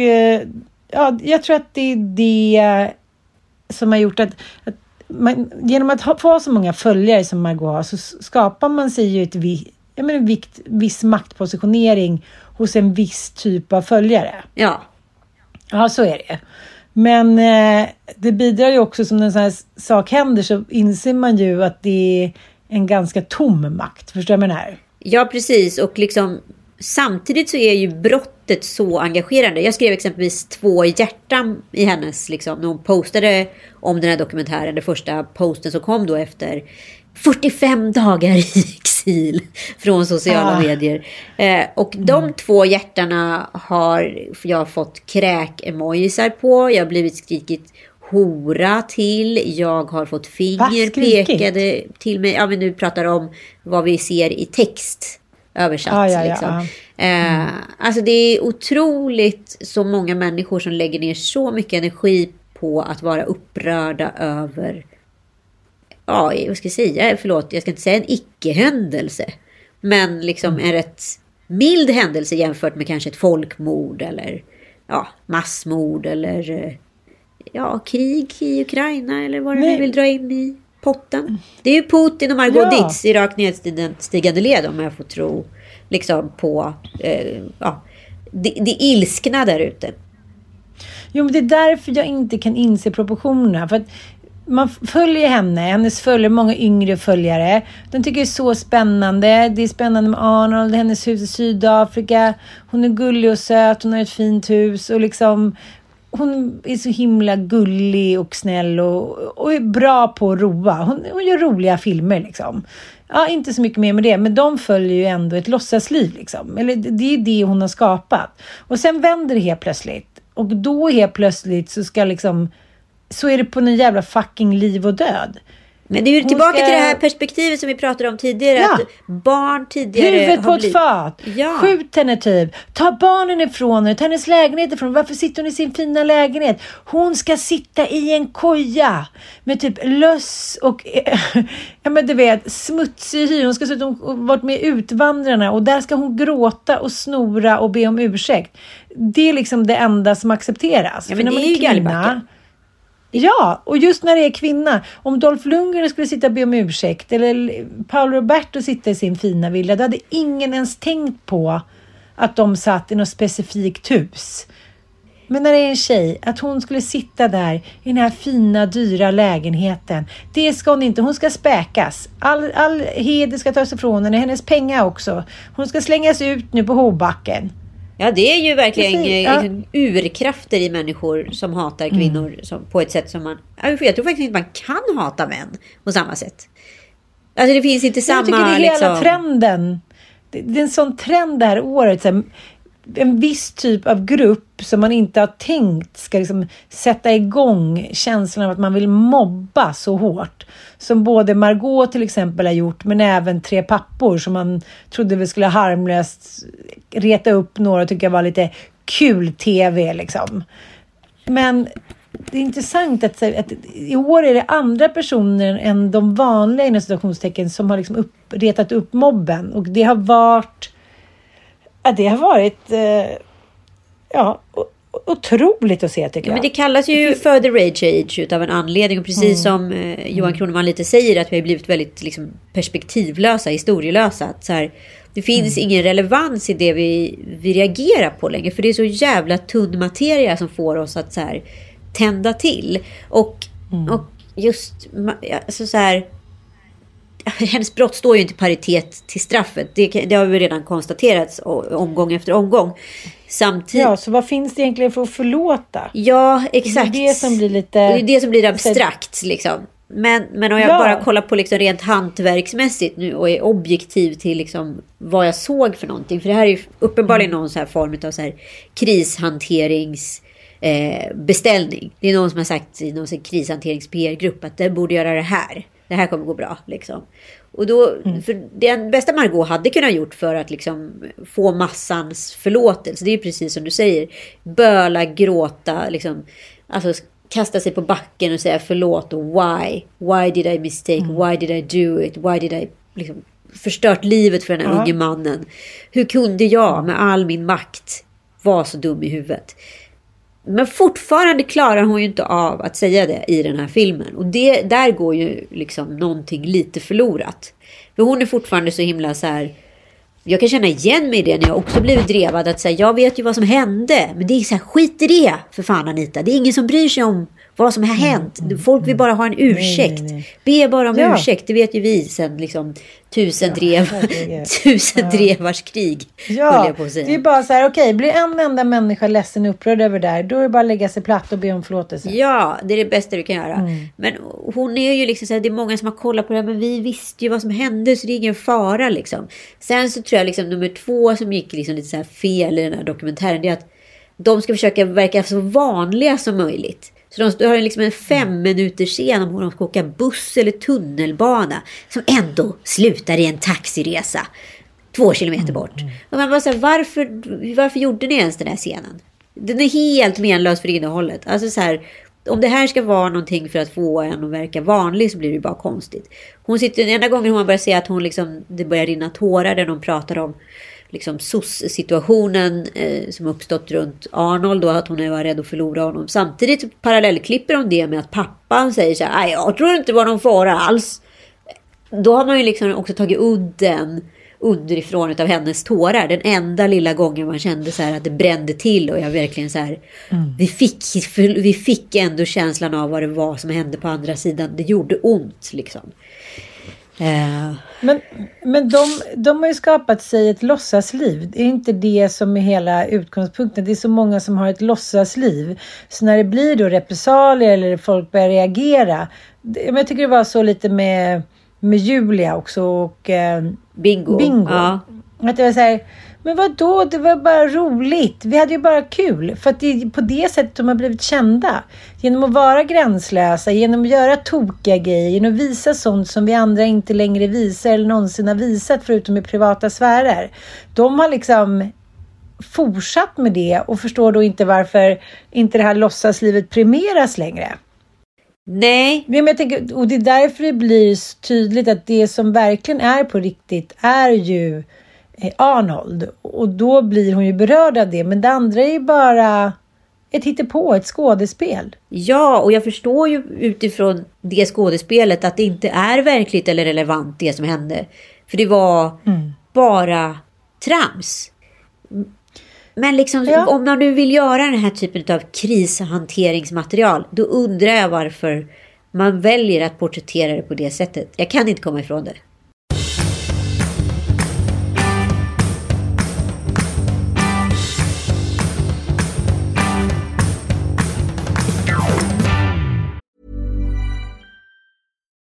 ja, jag tror att det är det som har gjort att, att man, genom att ha, få så många följare som Margaux har, så skapar man sig ju ett vi, jag menar, vikt, viss maktpositionering hos en viss typ av följare. Ja. Ja, så är det. Men eh, det bidrar ju också, som när en sån här sak händer så inser man ju att det är en ganska tom makt, förstår jag menar? Ja, precis. Och liksom samtidigt så är ju brottet så engagerande. Jag skrev exempelvis två hjärtan i hennes, liksom, när hon postade om den här dokumentären, den första posten som kom då efter fyrtiofem dagar i exil från sociala ah. medier. Eh, och de mm. två hjärtarna har jag fått kräk-emojisar på. Jag har blivit skrikigt hora till. Jag har fått finger pekade till mig. Ja, men nu pratar om vad vi ser i text översatt. Ah, ja, ja, liksom. ja. Mm. Eh, alltså det är otroligt så många människor som lägger ner så mycket energi på att vara upprörda över... Ja, jag ska säga, förlåt, jag ska inte säga en icke-händelse. Men liksom en rätt mild händelse jämfört med kanske ett folkmord eller ja, massmord eller ja, krig i Ukraina eller vad du vill dra in i potten. Det är ju Putin och Margaux Dietz i rakt nedstigande led, om jag får tro liksom på eh, ja, det, det ilskna där ute. Jo, men det är därför jag inte kan inse proportionerna, för att man följer henne, hennes följer många yngre följare. Den tycker det är så spännande. Det är spännande med Arnold, hennes hus i Sydafrika. Hon är gullig och söt, hon har ett fint hus. Och liksom, hon är så himla gullig och snäll och, och är bra på att roa. Hon, hon gör roliga filmer liksom. Ja, inte så mycket mer med det. Men de följer ju ändå ett låtsasliv liksom. Eller det är det hon har skapat. Och sen vänder det helt plötsligt. Och då helt plötsligt så ska liksom... Så är det på någon jävla fucking liv och död. Men det är ju tillbaka ska... till det här perspektivet som vi pratade om tidigare. Ja. Att barn tidigare huvudet har blivit... fat. Ja. Skjut henne typ. Ta barnen ifrån henne. Ta hennes lägenhet ifrån. Varför sitter hon i sin fina lägenhet? Hon ska sitta i en koja. Med typ löss och... ja, men du vet, smutsig hy. Hon ska sitta och varit med utvandrarna. Och där ska hon gråta och snora och be om ursäkt. Det är liksom det enda som accepteras. Ja, men för det är ju gallbacken. Ja, och just när det är kvinna. Om Dolph Lundgren skulle sitta och be om ursäkt eller Paolo Roberto sitta i sin fina villa, då hade ingen ens tänkt på att de satt i något specifikt hus. Men när det är en tjej, att hon skulle sitta där i den här fina, dyra lägenheten, det ska hon inte. Hon ska späkas. All, all heder ska tas ifrån henne, hennes pengar också. Hon ska slängas ut nu på Hobacken. Ja, det är ju verkligen Precis, ja. urkrafter i människor som hatar kvinnor mm. som, på ett sätt som man... Jag tror faktiskt inte man kan hata män på samma sätt. Alltså det finns inte jag samma... Jag tycker det är liksom... hela trenden. Det, det är en sån trend det här året. Så här, en viss typ av grupp som man inte har tänkt ska liksom sätta igång känslan av att man vill mobba så hårt. Som både Margaux till exempel har gjort, men även tre pappor som man trodde vi skulle harmlöst reta upp några och tycka var lite kul tv liksom. Men det är intressant att, att i år är det andra personer än de vanliga inom situationstecken som har liksom upp, retat upp mobben. Och det har varit... Ja, det har varit eh, ja, otroligt att se, tycker jag. Ja, men det kallas ju det finns... för the rage age utav en anledning. Och precis mm. som eh, Johan Croneman lite säger, att vi har blivit väldigt liksom, perspektivlösa, historielösa. Att, så här, det finns mm. ingen relevans i det vi, vi reagerar på längre. För det är så jävla tunn materia som får oss att så här, tända till. Och, mm. och just alltså, så här... Hennes brott står ju inte i paritet till straffet. Det, det har vi redan konstaterat omgång efter omgång. Samtidigt... Ja, så vad finns det egentligen för att förlåta? Ja, exakt. Det är det som blir lite... Det är det som blir abstrakt, liksom. Men, men om jag ja. bara kollar på liksom rent hantverksmässigt nu och är objektiv till liksom vad jag såg för någonting. För det här är ju uppenbarligen någon så här form av så här krishanterings... Eh, beställning. Det är någon som har sagt i någon krishanterings-P R-grupp att det borde göra det här. Det här kommer gå bra liksom. Och då, mm. för den bästa Margaux hade kunnat gjort för att liksom få massans förlåtelse. Det är ju precis som du säger. Böla, gråta, liksom, alltså kasta sig på backen och säga förlåt och why? Why did I mistake? Mm. Why did I do it? Why did I liksom, förstört livet för den här ja. unge mannen? Hur kunde jag med all min makt vara så dum i huvudet? Men fortfarande klarar hon ju inte av att säga det i den här filmen. Och det, där går ju liksom någonting lite förlorat. För hon är fortfarande så himla så här... Jag kan känna igen mig i det när jag också blivit drevad. Att säga, jag vet ju vad som hände. Men det är så här, skit i det för fan Anita. Det är ingen som bryr sig om vad som har hänt. Folk vill bara ha en ursäkt. Nej, nej. Be bara om ja. ursäkt. Det vet ju vi sen liksom tusen drev, ja, tusen drevars krig. Ja, det är bara så här, okej, okay, blir en enda människa ledsen och upprörd över det där, då är det bara att lägga sig platt och be om förlåtelse. Ja, det är det bästa du kan göra. Mm. Men hon är ju liksom så här, det är många som har kollat på det här, men vi visste ju vad som hände, så det är ingen fara liksom. Sen så tror jag liksom nummer två som gick liksom lite så här fel i den här dokumentären, det är att de ska försöka verka så vanliga som möjligt. Så de har liksom en fem minuter scen om hur de ska åka buss eller tunnelbana som ändå slutar i en taxiresa två kilometer bort. Och man bara så här, varför, varför gjorde ni ens den här scenen? Den är helt menlös för innehållet. Alltså så här, om det här ska vara någonting för att få en att verka vanlig, så blir det bara konstigt. Hon sitter, den enda gången hon börjar säga att hon liksom, det börjar rinna tårar när de pratar om liksom S O S-situationen eh, som uppstått runt Arnold, då att hon var rädd att förlora honom. Samtidigt parallellklipper hon det med att pappan säger så här, jag tror inte det var någon fara alls. Då har man ju liksom också tagit udden underifrån av hennes tårar. Den enda lilla gången man kände så här att det brände till, och jag verkligen så här, mm. vi, fick, vi fick ändå känslan av vad det var som hände på andra sidan. Det gjorde ont liksom. Uh. Men, men de, de har ju skapat sig ett låtsasliv. Det är inte det som är hela utgångspunkten. Det är så många som har ett låtsasliv. Så när det blir då repressalier eller folk börjar reagera. Det, men jag tycker det var så lite med, med Julia också och eh, Bingo. Bingo. Ja. Att det var så här, men vadå, det var bara roligt. Vi hade ju bara kul. För att det är på det sättet de har blivit kända. Genom att vara gränslösa, genom att göra tokiga grejer, genom att visa sånt som vi andra inte längre visar eller någonsin har visat förutom i privata sfärer. De har liksom fortsatt med det och förstår då inte varför inte det här låtsaslivet primeras längre. Nej. Men jag tänker, och det är därför det blir så tydligt att det som verkligen är på riktigt är ju Arnold, och då blir hon ju berörd av det, men det andra är ju bara ett hittepå, ett skådespel. Ja, och jag förstår ju utifrån det skådespelet att det inte är verkligt eller relevant det som hände, för det var mm. bara trams. Men liksom, ja. om man nu vill göra den här typen av krishanteringsmaterial, då undrar jag varför man väljer att porträttera det på det sättet. Jag kan inte komma ifrån det.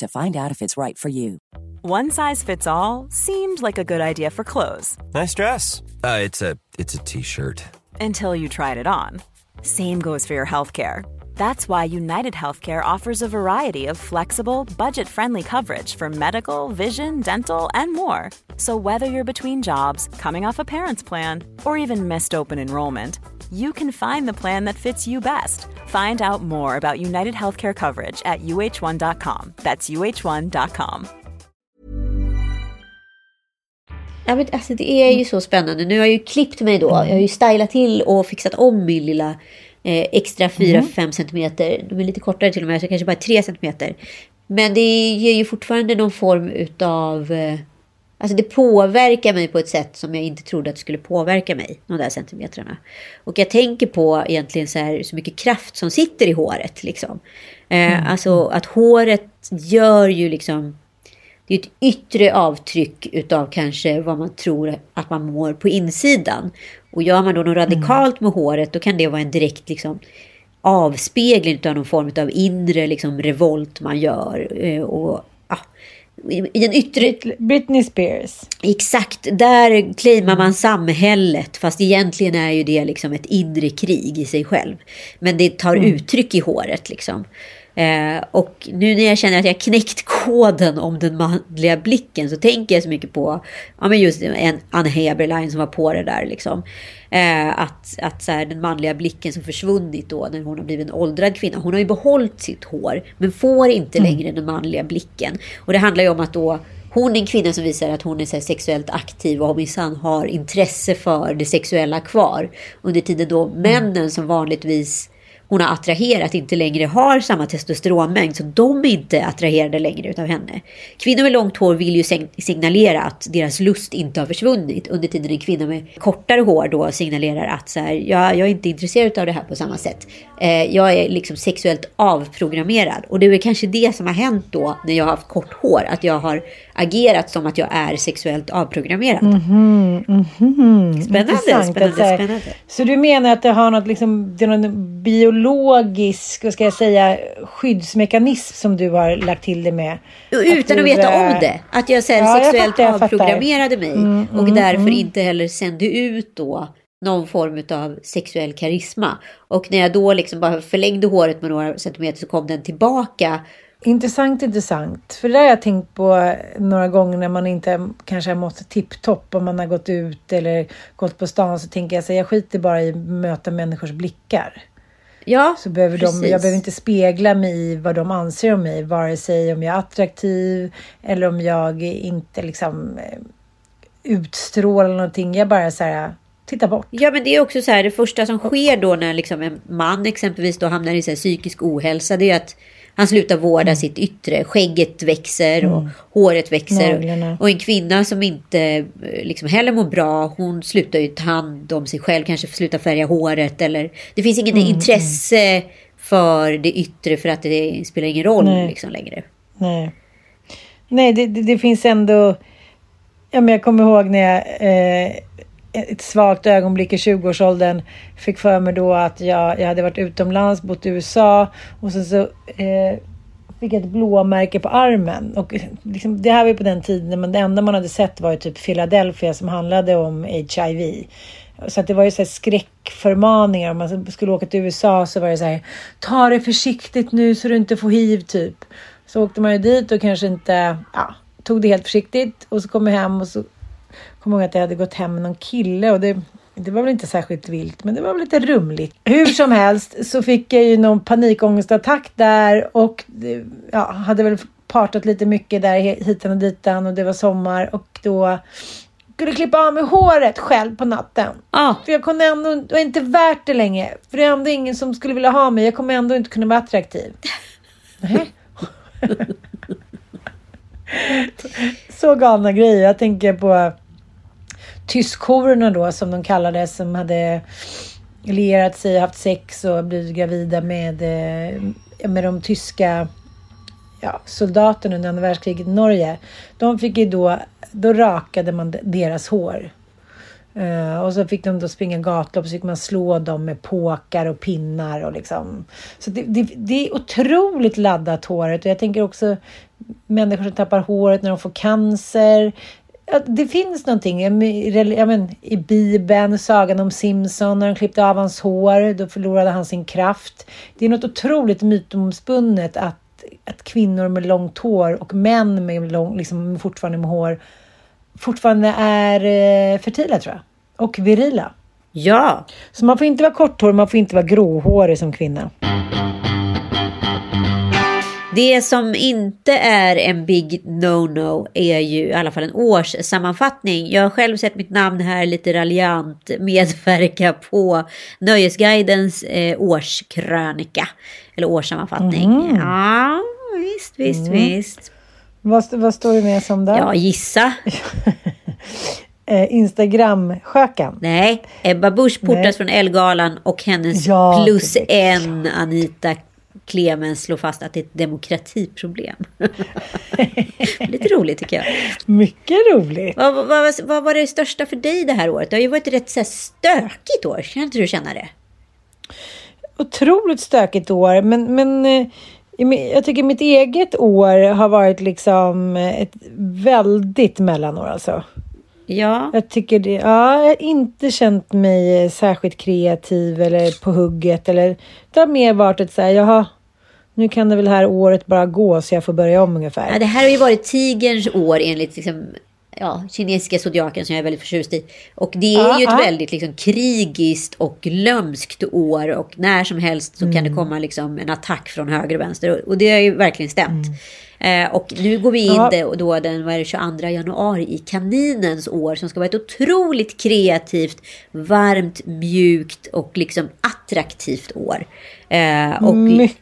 to find out if it's right for you. One size fits all seemed like a good idea for clothes. Nice dress. Uh, it's a it's a t-shirt. Until you tried it on. Same goes for your healthcare. That's why United Healthcare offers a variety of flexible, budget-friendly coverage for medical, vision, dental, and more. So whether you're between jobs, coming off a parent's plan, or even missed open enrollment, you can find the plan that fits you best. Find out more about United Healthcare coverage at U H one dot com. That's U H one dot com. Jag vet, alltså det är ju så spännande. Nu har jag ju klippt mig då. Jag har ju stylat till och fixat om min lilla eh, extra fyra till fem centimeter. De är lite kortare till och med, så kanske bara tre centimeter. Men det ger ju fortfarande någon form utav... Eh, Alltså det påverkar mig på ett sätt som jag inte trodde att det skulle påverka mig, de där centimetrarna. Och jag tänker på egentligen så här, så mycket kraft som sitter i håret liksom. Eh, mm. Alltså att håret gör ju liksom, det är ett yttre avtryck utav kanske vad man tror att man mår på insidan. Och gör man då något radikalt med håret, då kan det vara en direkt liksom avspegling utan någon form av inre liksom, revolt man gör. Eh, och ja, i en yttre... Britney Spears. Exakt, där claimar man samhället, fast egentligen är ju det liksom ett inre krig i sig själv. Men det tar mm. uttryck i håret liksom. Eh, och nu när jag känner att jag knäckt koden om den manliga blicken så tänker jag så mycket på ja, men just en Anne Heberlein som var på det där liksom. eh, att, att så här, den manliga blicken som försvunnit då när hon har blivit en åldrad kvinna, hon har ju behållit sitt hår men får inte mm. längre den manliga blicken, och det handlar ju om att då hon är en kvinna som visar att hon är så här, sexuellt aktiv och minsann har intresse för det sexuella kvar, under tiden då mm. männen som vanligtvis hon har attraherat inte längre har samma testosteronmängd, så de är inte attraherade längre utav henne. Kvinnor med långt hår vill ju signalera att deras lust inte har försvunnit, under tiden en kvinna med kortare hår då signalerar att så här, jag, jag är inte intresserad av det här på samma sätt. Eh, jag är liksom sexuellt avprogrammerad, och det är kanske det som har hänt då när jag har haft kort hår, att jag har agerat som att jag är sexuellt avprogrammerad. Mm-hmm, mm-hmm. Spännande, spännande, spännande. Så du menar att det har något liksom, det är någon biologisk logisk, vad ska jag säga, skyddsmekanism som du har lagt till det med. Utan att, du, att veta om det. Att jag sen ja, sexuellt jag fattar, avprogrammerade mig mm, och mm, därför mm. inte heller sände ut då någon form av sexuell karisma. Och när jag då liksom bara förlängde håret med några centimeter så kom den tillbaka. Intressant, intressant. För det har jag tänkt på några gånger när man inte kanske har mått tipptopp, om man har gått ut eller gått på stan, så tänker jag så här, jag skiter bara i att möta människors blickar. Ja, så behöver de, jag behöver inte spegla mig i vad de anser om mig, vare sig om jag är attraktiv eller om jag inte liksom utstrålar någonting. Jag bara så här, titta bort. Ja, men det är också så här, det första som sker då när liksom en man exempelvis då hamnar i så här psykisk ohälsa, det är att han slutar vårda mm. sitt yttre. Skägget växer och mm. håret växer. Naglarna. Och en kvinna som inte liksom heller mår bra, hon slutar ju ta hand om sig själv. Kanske slutar färga håret. Eller, det finns inget mm. intresse för det yttre, för att det spelar ingen roll liksom, längre. Nej, Nej det, det, det finns ändå... Ja, men jag kommer ihåg när jag... Eh, ett svagt ögonblick i tjugoårsåldern fick för mig då att jag, jag hade varit utomlands, bott i U S A, och sen så eh, fick jag ett blåmärke på armen, och liksom, det här var på den tiden, men det enda man hade sett var ju typ Philadelphia som handlade om H I V, så att det var ju så här skräckförmaningar. Om man skulle åka till U S A så var det så här, ta det försiktigt nu så du inte får hiv typ. Så åkte man ju dit och kanske inte ja, tog det helt försiktigt, och så kom jag hem och så kom ihåg att jag hade gått hem med någon kille, och det, det var väl inte särskilt vilt, men det var väl lite rumligt. Hur som helst så fick jag ju någon panikångestattack där, och ja, hade väl partat lite mycket där hitan och ditan, och det var sommar, och då skulle jag klippa av mig håret själv på natten. Ah. För jag kunde ändå, det var inte värt det länge, för det är ändå ingen som skulle vilja ha mig, jag kommer ändå inte kunna vara attraktiv. Nej. Så galna grejer. Jag tänker på tyskhororna då, som de kallade, som hade lierat sig, haft sex och blivit gravida med, med de tyska ja, soldaterna under andra världskriget i Norge. De fick ju då, då rakade man deras hår. Uh, och så fick de då springa gatlopp, så fick man slå dem med påkar och pinnar och liksom. Så det, det, det är otroligt laddat håret, och jag tänker också människor som tappar håret när de får cancer. Ja, det finns någonting jag men, jag men, i Bibeln, sagan om Simpson, när de klippte av hans hår då förlorade han sin kraft. Det är något otroligt mytomspunnet att, att kvinnor med långt hår och män med lång, liksom, fortfarande med hår fortfarande är fertila, tror jag. Och virila. Ja. Så man får inte vara korthårig, man får inte vara gråhårig som kvinna. Det som inte är en big no-no är ju i alla fall en årssammanfattning. Jag har själv sett mitt namn här lite raljant medverka på Nöjesguidens eh, årskrönika. Eller årssammanfattning. Mm. Ja, visst, visst, mm. visst. Vad, vad står du med som där? Ja, gissa. eh, Instagram-skökan. Nej, Ebba Busch portas från Elgalan, och hennes ja, plus det. en Anita Clemens slår fast att det är ett demokratiproblem. Lite roligt tycker jag. Mycket roligt. Vad, vad, vad, vad var det största för dig det här året? Det har ju varit ett rätt så här stökigt år. Kan inte du känna det? otroligt stökigt år. Men, men jag tycker mitt eget år har varit liksom ett väldigt mellanår alltså. Ja. Jag tycker det, ja, jag har inte känt mig särskilt kreativ eller på hugget. Eller, det har mer varit ett så här, jaha, nu kan det väl här året bara gå så jag får börja om ungefär. Ja, det här har ju varit tigerns år enligt liksom, ja, kinesiska zodiaken som jag är väldigt förtjust i. Och det är ja, ju ett ja. väldigt liksom, krigiskt och lömskt år. Och när som helst så mm. kan det komma liksom, en attack från höger och vänster. Och det har ju verkligen stämt. Mm. Eh, och nu går vi in ja. då den vad är det, tjugoandra januari i kaninens år som ska vara ett otroligt kreativt, varmt, mjukt och liksom attraktivt år. Eh, och mycket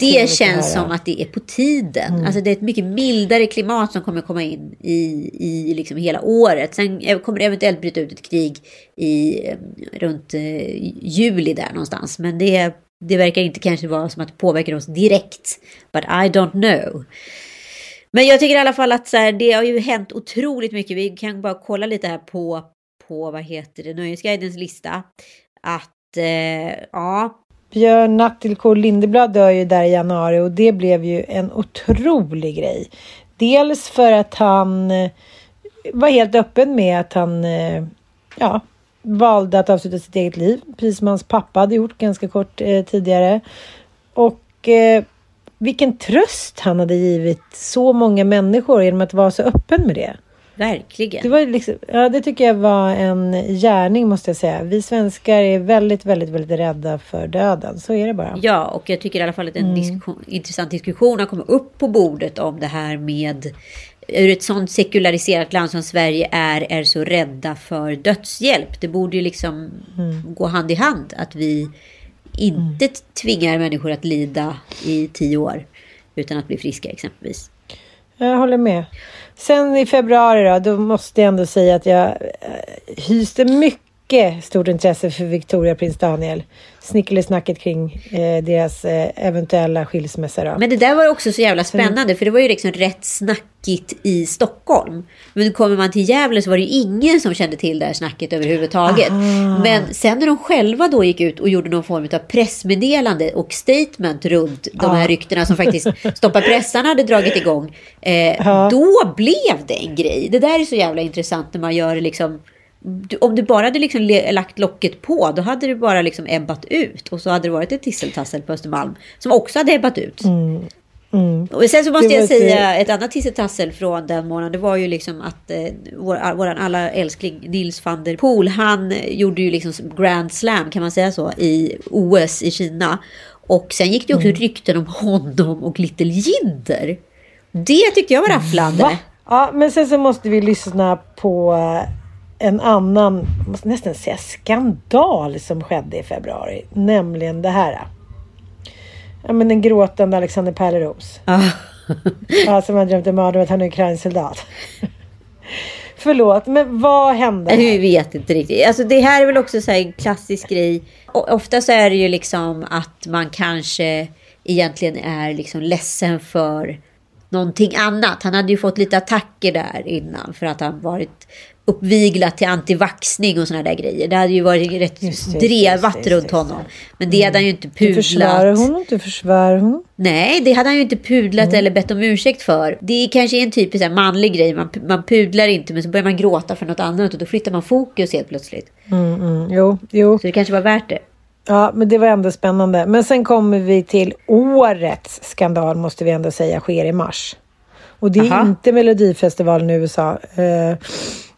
det känns som att det är på tiden. Mm. Alltså det är ett mycket mildare klimat som kommer komma in i, i liksom hela året. Sen kommer det eventuellt bryta ut ett krig i, runt eh, juli där någonstans. Men det är Det verkar inte kanske vara som att det påverkar oss direkt. But I don't know. Men jag tycker i alla fall att så här, det har ju hänt otroligt mycket. Vi kan bara kolla lite här på, på vad heter det, Nöjesguidens lista. Att, eh, ja. Björn Nattilko Lindeblad dör ju där i januari. Och det blev ju en otrolig grej. Dels för att han var helt öppen med att han, ja, valde att avsluta sitt eget liv. Precis som hans pappa hade gjort ganska kort eh, tidigare. Och eh, vilken tröst han hade givit så många människor genom att vara så öppen med det. Verkligen. Det var liksom, ja, det tycker jag var en gärning måste jag säga. Vi svenskar är väldigt, väldigt, väldigt rädda för döden. Så är det bara. Ja, och jag tycker i alla fall att en mm. diskussion, intressant diskussion har kommit upp på bordet om det här med ur ett sånt sekulariserat land som Sverige är, är så rädda för dödshjälp. Det borde ju liksom mm. gå hand i hand att vi inte mm. tvingar människor att lida i tio år utan att bli friska exempelvis. Jag håller med. Sen i februari då, då måste jag ändå säga att jag hyste mycket stort intresse för Victoria Prins Daniel. Snickelisnacket kring eh, deras eh, eventuella skilsmässa då. Men det där var också så jävla spännande för det var ju liksom rätt snackigt i Stockholm. Men nu kommer man till Gävle så var det ju ingen som kände till det här snacket överhuvudtaget. Aha. Men sen när de själva då gick ut och gjorde någon form av pressmeddelande och statement runt de här ryktena som faktiskt Stoppa pressarna hade dragit igång. Eh, då blev det en grej. Det där är så jävla intressant när man gör liksom. Om du bara hade liksom lagt locket på, då hade det bara liksom ebbat ut. Och så hade det varit ett tisseltassel på Östermalm som också hade ebbat ut. Mm. Mm. Och sen så måste jag säga ett annat tisseltassel från den månaden. Det var ju liksom att eh, vår, våran alla älskling Nils van der Poel, han gjorde ju liksom Grand Slam kan man säga så i O S i Kina. Och sen gick det också mm. rykten om honom och Little Jinder. Det tyckte jag var rafflande. Va? Ja, men sen så måste vi lyssna på en annan, måste nästan säga skandal som skedde i februari. Nämligen det här. Ja, men den gråtande Alexander Pärleros. Ah. Ja, som har drömt en mardröm att han är ukrainsoldat. Förlåt, men vad hände? Vi vet inte riktigt. Alltså det här är väl också så här en klassisk grej. Och ofta så är det ju liksom att man kanske egentligen är liksom ledsen för någonting annat. Han hade ju fått lite attacker där innan för att han varit uppviglat till antivaxning och såna där grejer. Det hade ju varit rätt just, drevat just, runt just, honom. Men det mm. hade han ju inte pudlat. Du försvär honom, du försvär honom. Nej, det hade han ju inte pudlat mm. eller bett om ursäkt för. Det är kanske en typisk här, manlig grej. Man, man pudlar inte men så börjar man gråta för något annat och då flyttar man fokus helt plötsligt. Mm, mm. Jo, jo. Så det kanske var värt det. Ja, men det var ändå spännande. Men sen kommer vi till årets skandal måste vi ändå säga sker i mars. Och det är Aha. inte Melodifestivalen i U S A. Eh,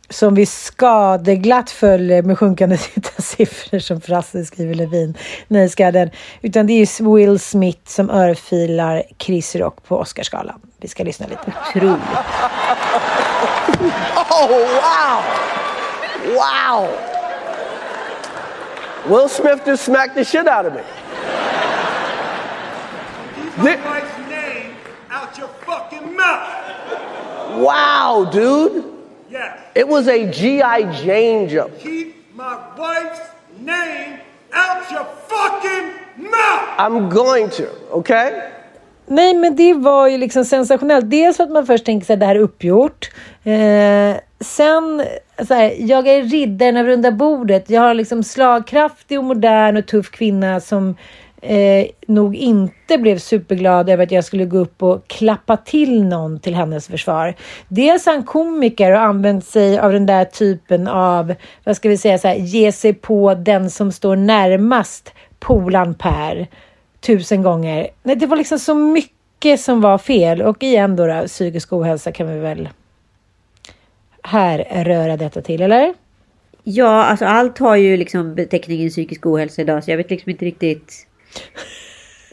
som vi skadeglatt följer med sjunkande tittarsiffror som Frasse skriver Levin. Nej, ska den. Utan det är ju Will Smith som örfilar Chris Rock på Oscarsgalan. Vi ska lyssna lite. Otroligt. Oh, wow! Wow! Will Smith just smacked the shit out of me. Keep my the- wife's name out your fucking mouth. Wow, dude. Yes. It was a G I Jane jump. Keep my wife's name out your fucking mouth. I'm going to, okay? Nej, men det var ju liksom sensationellt. Dels för att man först tänker sig att det här är uppgjort. Eh, sen, så här, jag är riddaren av runda bordet. Jag har liksom slagkraftig och modern och tuff kvinna som eh, nog inte blev superglad över att jag skulle gå upp och klappa till någon till hennes försvar. Dels han komiker och använt sig av den där typen av, vad ska vi säga, så här, ge sig på den som står närmast Polan Per tusen gånger. Nej, det var liksom så mycket som var fel. Och igen då, då psykisk ohälsa kan vi väl här röra detta till, eller? Ja, alltså allt har ju liksom beteckningen psykisk ohälsa idag, så jag vet liksom inte riktigt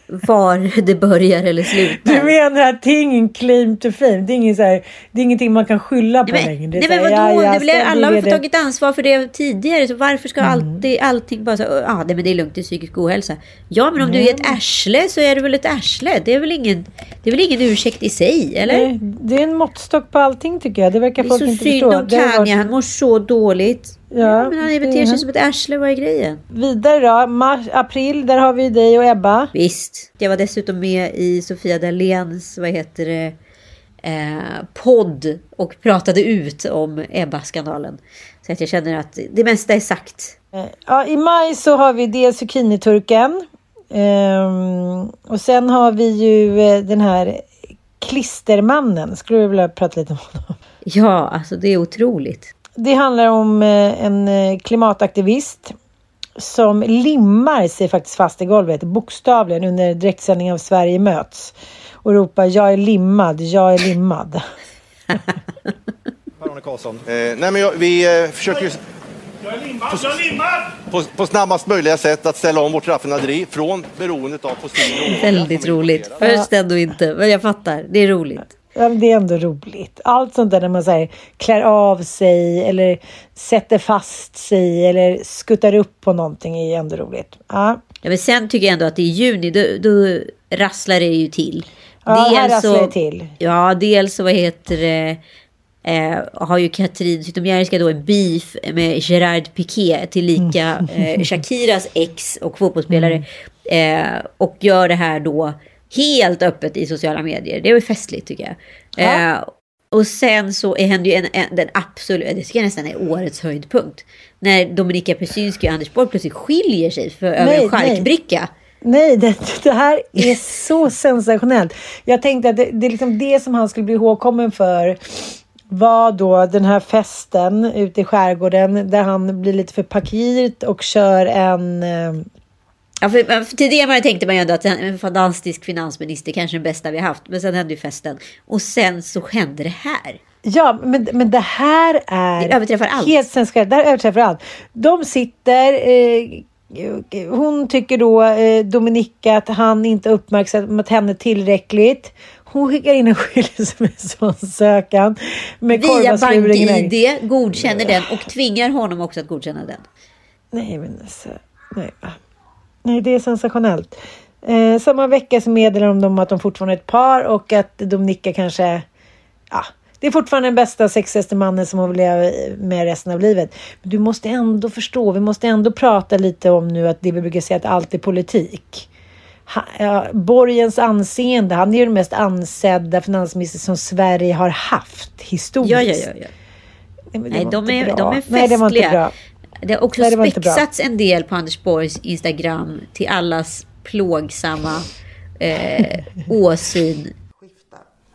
var det börjar eller slutar. Du menar att det är ingen claim to fame, det är, ingen så här, det är ingenting man kan skylla på längre. Nej, men vadå, ja, ja, det blev, alla har fått tagit ansvar för det tidigare, så varför ska mm. alltid, allting bara så, ja, nej, men det är lugnt, det är psykisk ohälsa. Ja, men om mm. du är ett ärsle så är det väl ett ärsle, det är väl ingen, det är väl ingen ursäkt i sig, eller? Nej, det är en måttstock på allting tycker jag, det verkar det folk inte förstå. Det är så synd om Kanye, han mår så dåligt. Ja, men han beter sig som ett ärsle, vad är grejen? Vidare då, mars, april, där har vi dig och Ebba. Visst, jag var dessutom med i Sofia Dalens, vad heter det, eh, podd och pratade ut om Ebba-skandalen. Så att jag känner att det mesta är sagt. Ja, i maj så har vi dels Zucchini-turken ehm, och sen har vi ju den här klistermannen, skulle du vilja prata lite om honom? Ja, alltså det är otroligt. Det handlar om en klimataktivist som limmar sig faktiskt fast i golvet, bokstavligen, under direktsändningen av Sverige möts. Och ropar, jag är limmad, jag är limmad. Marone Karlsson. Eh, nej men jag, vi eh, försöker ju... Jag är limmad, på, jag är limmad! På, på snabbast möjliga sätt att ställa om vårt raffinaderi från beroendet av fossiler. Väldigt roligt. Först ändå inte, men jag fattar. Det är roligt. Ja, det är ändå roligt. Allt sånt där när man så här, klär av sig eller sätter fast sig eller skuttar upp på någonting är ändå roligt. Ja. Ja, men sen tycker jag ändå att i juni då, då rasslar det ju till. Ja, dels här rasslar så, det till. Ja, dels så vad heter det, eh, har ju Katrin Zytomierska då en beef med Gerard Piqué tillika mm. eh, Shakiras ex och fotbollsspelare mm. eh, och gör det här då helt öppet i sociala medier. Det är ju festligt tycker jag. Ja. Eh, och sen så händer ju en, en, den absolut, det ska nästan är årets höjdpunkt. När Dominika Persinski och Anders Borg plötsligt skiljer sig för, nej, över en charkbricka. Nej, nej det, det här är så sensationellt. Jag tänkte att det, det är liksom det som han skulle bli ihågkommen för var då den här festen ute i skärgården där han blir lite för pakirt och kör en... Eh, Ja, för, för till det man tänkte man ju ändå att en fantastisk finansminister, kanske den bästa vi har haft. Men sen hände ju festen. Och sen så hände det här. Ja, men, men det här är... Det överträffar allt. Helt sensationellt. Det här överträffar allt. De sitter... Eh, hon tycker då, eh, Dominika, att han inte uppmärksammat henne tillräckligt. Hon skickar in en skilsmässansökan. Via bank-I D godkänner den och tvingar honom också att godkänna den. Nej, men alltså... Nej, va? Nej, det är sensationellt. Eh, samma vecka så meddelar de dem att de fortfarande är ett par och att Dominika kanske... Ja, det är fortfarande den bästa sexigaste mannen som hon vill leva med resten av livet. Men du måste ändå förstå, vi måste ändå prata lite om nu att det vi brukar säga att allt är politik. Ha, ja, Borgens anseende, han är ju den mest ansedda finansminister som Sverige har haft historiskt. Ja, ja, ja. ja. Nej, Nej de, är, de är festliga. Nej, det var inte bra. Det har också Nej, det spexats en del på Anders Borgs Instagram till allas plågsamma eh, åsyn.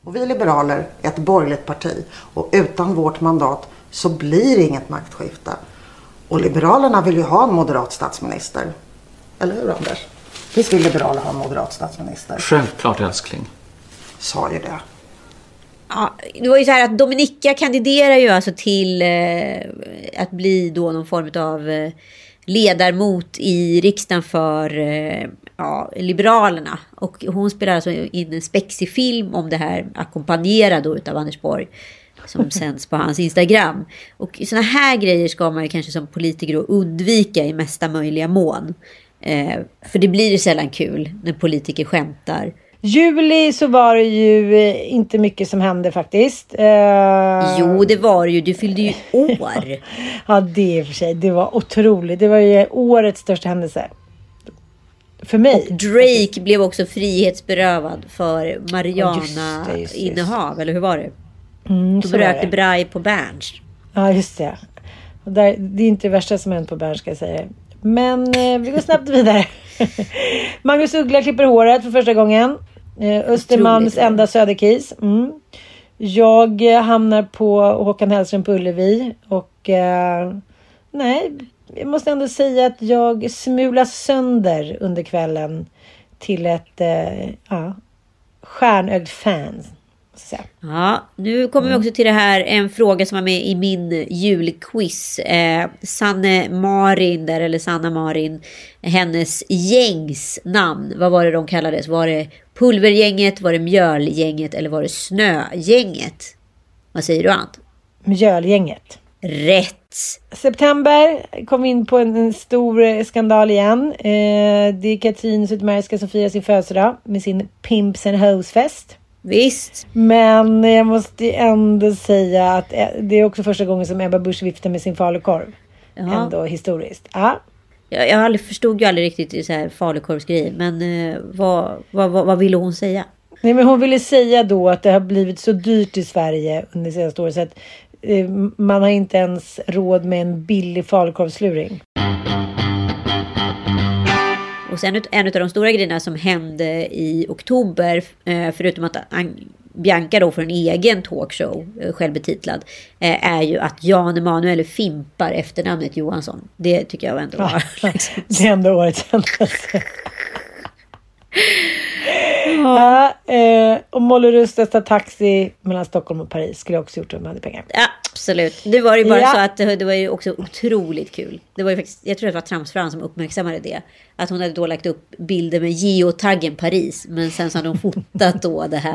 Och vi liberaler är ett borgerligt parti och utan vårt mandat så blir inget maktskifte. Och liberalerna vill ju ha en moderat statsminister. Eller hur, Anders? Visst vill liberaler ha en moderat statsminister? Självklart, älskling. Sa ju det. Ja, det var ju så här att Dominika kandiderar ju alltså till eh, att bli då någon form av eh, ledarmot i riksdagen för eh, ja, Liberalerna. Och hon spelar alltså in en spexig film om det här, ackompanjerad då utav Anders Borg som sänds på hans Instagram. Och såna här grejer ska man ju kanske som politiker undvika i mesta möjliga mån. Eh, för det blir ju sällan kul när politiker skämtar. Juli så var det ju inte mycket som hände faktiskt. Uh... Jo, det var ju. Du fyllde ju år. Ja, det är för sig. Det var otroligt. Det var ju årets största händelse. För mig. Och Drake faktiskt. Blev också frihetsberövad för marijuana-innehav. Eller hur var det? Mm, De rökte braj på Berns. Ja, just det. Och där, det är inte det värsta som hänt på Berns, ska jag säga. Men eh, vi går snabbt vidare. Magnus Uggla klipper håret för första gången. Eh, Östermalms enda söderkis. Mm. Jag eh, hamnar på Håkan Hellström på Ullevi. Och eh, nej, jag måste ändå säga att jag smulas sönder under kvällen till ett eh, ja, stjärnögd fan. Så. Ja, nu kommer mm. vi också till det här. En fråga som var med i min julquiz. eh, Sanna Marin där, eller Sanna Marin, hennes gängsnamn. Vad var det de kallades? Var det pulvergänget, var det mjölgänget eller var det snögänget? Vad säger du, Ant? Mjölgänget. Rätt. September kom in på en, en stor skandal igen. eh, Det är Katrin Sutmärska som firar sin födelsedag med sin Pimps and Hoes-fest. Visst. Men jag måste ändå säga att det är också första gången som Ebba Busch viftar med sin falukorv. Jaha. Ändå historiskt. Ja. Jag, jag aldrig, förstod ju aldrig riktigt så här falukorvsgrej. Men eh, vad, vad, vad, vad ville hon säga? Nej, men hon ville säga då att det har blivit så dyrt i Sverige under senaste året. Så att eh, man har inte ens råd med en billig falukorvsluring. Och sen en av de stora grejerna som hände i oktober, förutom att Bianca då får en egen talkshow, självbetitlad, är ju att Jan Emanuel fimpar efternamnet Johansson. Det tycker jag ändå var... Ja, det enda året kändes. Ja. Ja, eh, och Molly Rustas tar taxi mellan Stockholm och Paris. Skulle jag också gjort om jag hade pengar. Ja, absolut. Det var ju bara ja. så att det, det var ju också otroligt kul. Det var ju faktiskt, jag tror att det var Tramsfran som uppmärksammade det. Att hon hade då lagt upp bilder med geotaggen Paris. Men sen så hade hon fotat då det här.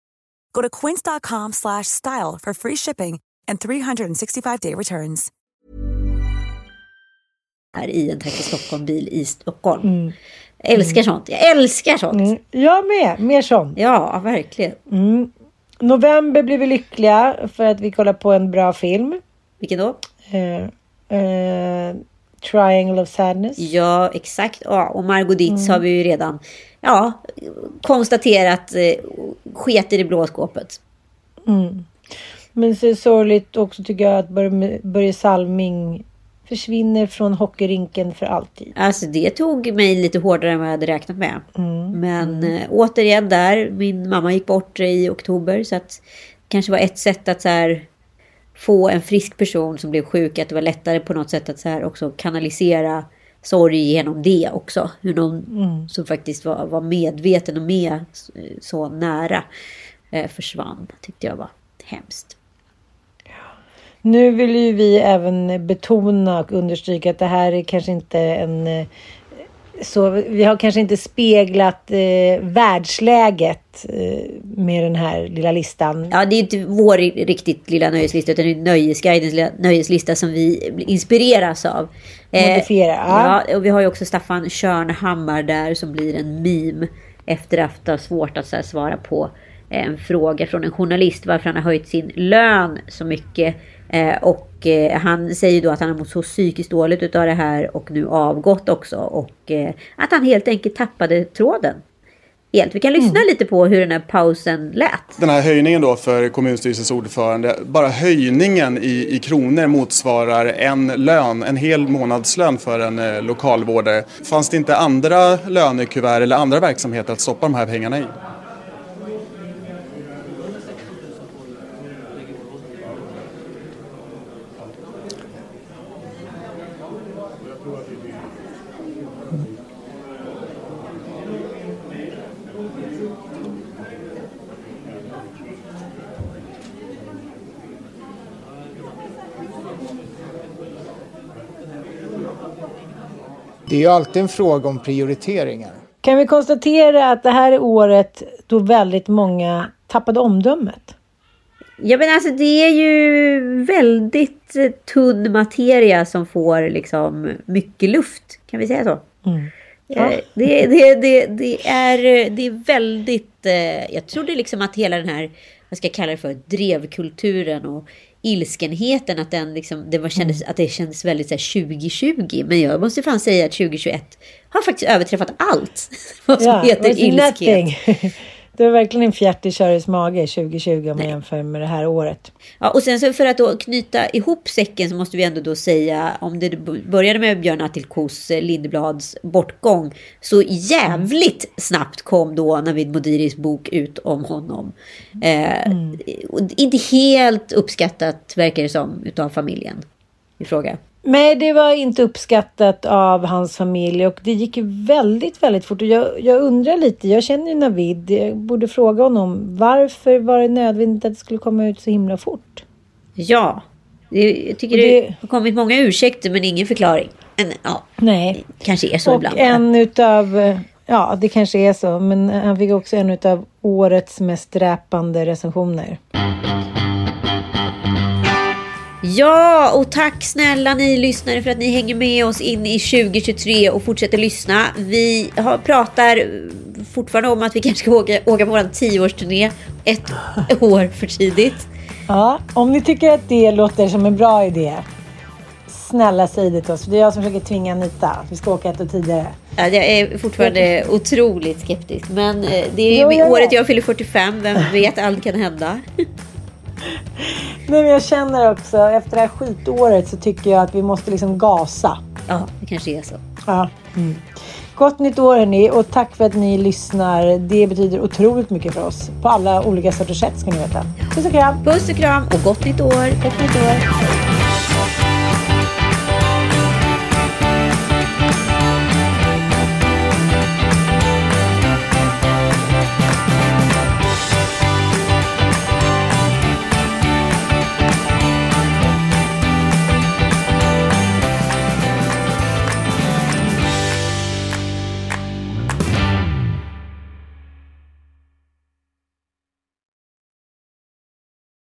Go to quince dot com slash style for free shipping and three sixty-five day returns. Här i en Taxi Stockholm-bil i Stockholm. Mm. Jag älskar sånt. Jag älskar sånt. Mm. Jag med. Mer sånt. Ja, verkligen. Mm. November blev vi lyckliga för att vi kollade på en bra film. Vilken då? Uh, uh, Triangle of Sadness. Ja, exakt. Ja, och Margaux Dietz mm. har vi ju redan ja, konstaterat uh, sket i det blå skåpet. Mm. Men så är det sorgligt också, tycker jag, att Börje, Börje Salming försvinner från hockeyrinken för alltid. Alltså det tog mig lite hårdare än vad jag hade räknat med. Mm. Men äh, återigen där, min mamma gick bort i oktober. Så att det kanske var ett sätt att så här, få en frisk person som blev sjuk. Att det var lättare på något sätt att så här, också kanalisera sorg genom det också. Hur någon mm. som faktiskt var, var medveten och med så nära äh, försvann, tyckte jag var hemskt. Nu vill ju vi även betona och understryka att det här är kanske inte en... Så vi har kanske inte speglat eh, världsläget eh, med den här lilla listan. Ja, det är inte vår riktigt lilla nöjeslista, utan det är Nöjesguidens lilla nöjeslista som vi inspireras av. Eh, Modifiera, ja. Ja, och vi har ju också Staffan Körnhammar där som blir en meme efter att ha svårt att så här, svara på en fråga från en journalist varför han har höjt sin lön så mycket. Eh, och eh, han säger då att han har mått så psykiskt dåligt utav det här och nu avgått också. Och eh, att han helt enkelt tappade tråden. Helt. Vi kan lyssna mm. lite på hur den här pausen lät. Den här höjningen då för kommunstyrelsens ordförande. Bara höjningen i, i kronor motsvarar en lön, en hel månadslön för en eh, lokalvårdare. Fanns det inte andra lönekuvert eller andra verksamheter att stoppa de här pengarna i? Det är ju alltid en fråga om prioriteringar. Kan vi konstatera att det här är året då väldigt många tappade omdömet? Ja, men alltså det är ju väldigt tunn materia som får liksom mycket luft, kan vi säga så. Mm. Ja. Det, det, det, det, är, det är väldigt, jag trodde liksom att hela den här, vad ska jag kalla det för, drevkulturen och ilskenheten, att den liksom, det var, kändes, att det kändes väldigt så här tjugo tjugo, men jag måste fan säga att tjugo tjugoett har faktiskt överträffat allt vad som ja, heter ilsken. Det var verkligen en fjärt i Köres mage tjugo tjugo om man jämför med det här året. Ja, och sen så för att då knyta ihop säcken så måste vi ändå då säga, om det började med Björn Attilkos Lindblads bortgång, så jävligt snabbt kom då Navid Modiris bok ut om honom. Eh, mm. Inte helt uppskattat verkar det som utav familjen i fråga. Nej, det var inte uppskattat av hans familj och det gick väldigt, väldigt fort. Och jag, jag undrar lite, jag känner ju Navid, jag borde fråga honom, varför var det nödvändigt att det skulle komma ut så himla fort? Ja, det, jag tycker det, det har kommit många ursäkter men ingen förklaring. En, ja, nej. Kanske är så och ibland. Och en utav, ja det kanske är så, men han fick också en utav årets mest dräpande recensioner. Ja, och tack snälla ni lyssnare för att ni hänger med oss in i tjugo tjugotre och fortsätter lyssna. Vi har, pratar fortfarande om att vi kanske ska åka, åka på vår tioårsturné ett år för tidigt. Ja, om ni tycker att det låter som en bra idé, snälla säg det till oss. Det är jag som försöker tvinga Anita att vi ska åka ett år tidigare. Ja, jag är fortfarande otroligt skeptisk, men det är ju jo, jag året vet. Jag fyller fyrtiofem, vem vet, allt kan hända. Nej, men jag känner också efter det här skitåret så tycker jag att vi måste liksom gasa. Ja, det kanske är så. Ja. Mm. Gott nytt år hörni, och tack för att ni lyssnar. Det betyder otroligt mycket för oss på alla olika sorters sätt ska ni veta. Puss och kram. Puss och kram och gott nytt år. Gott nytt år.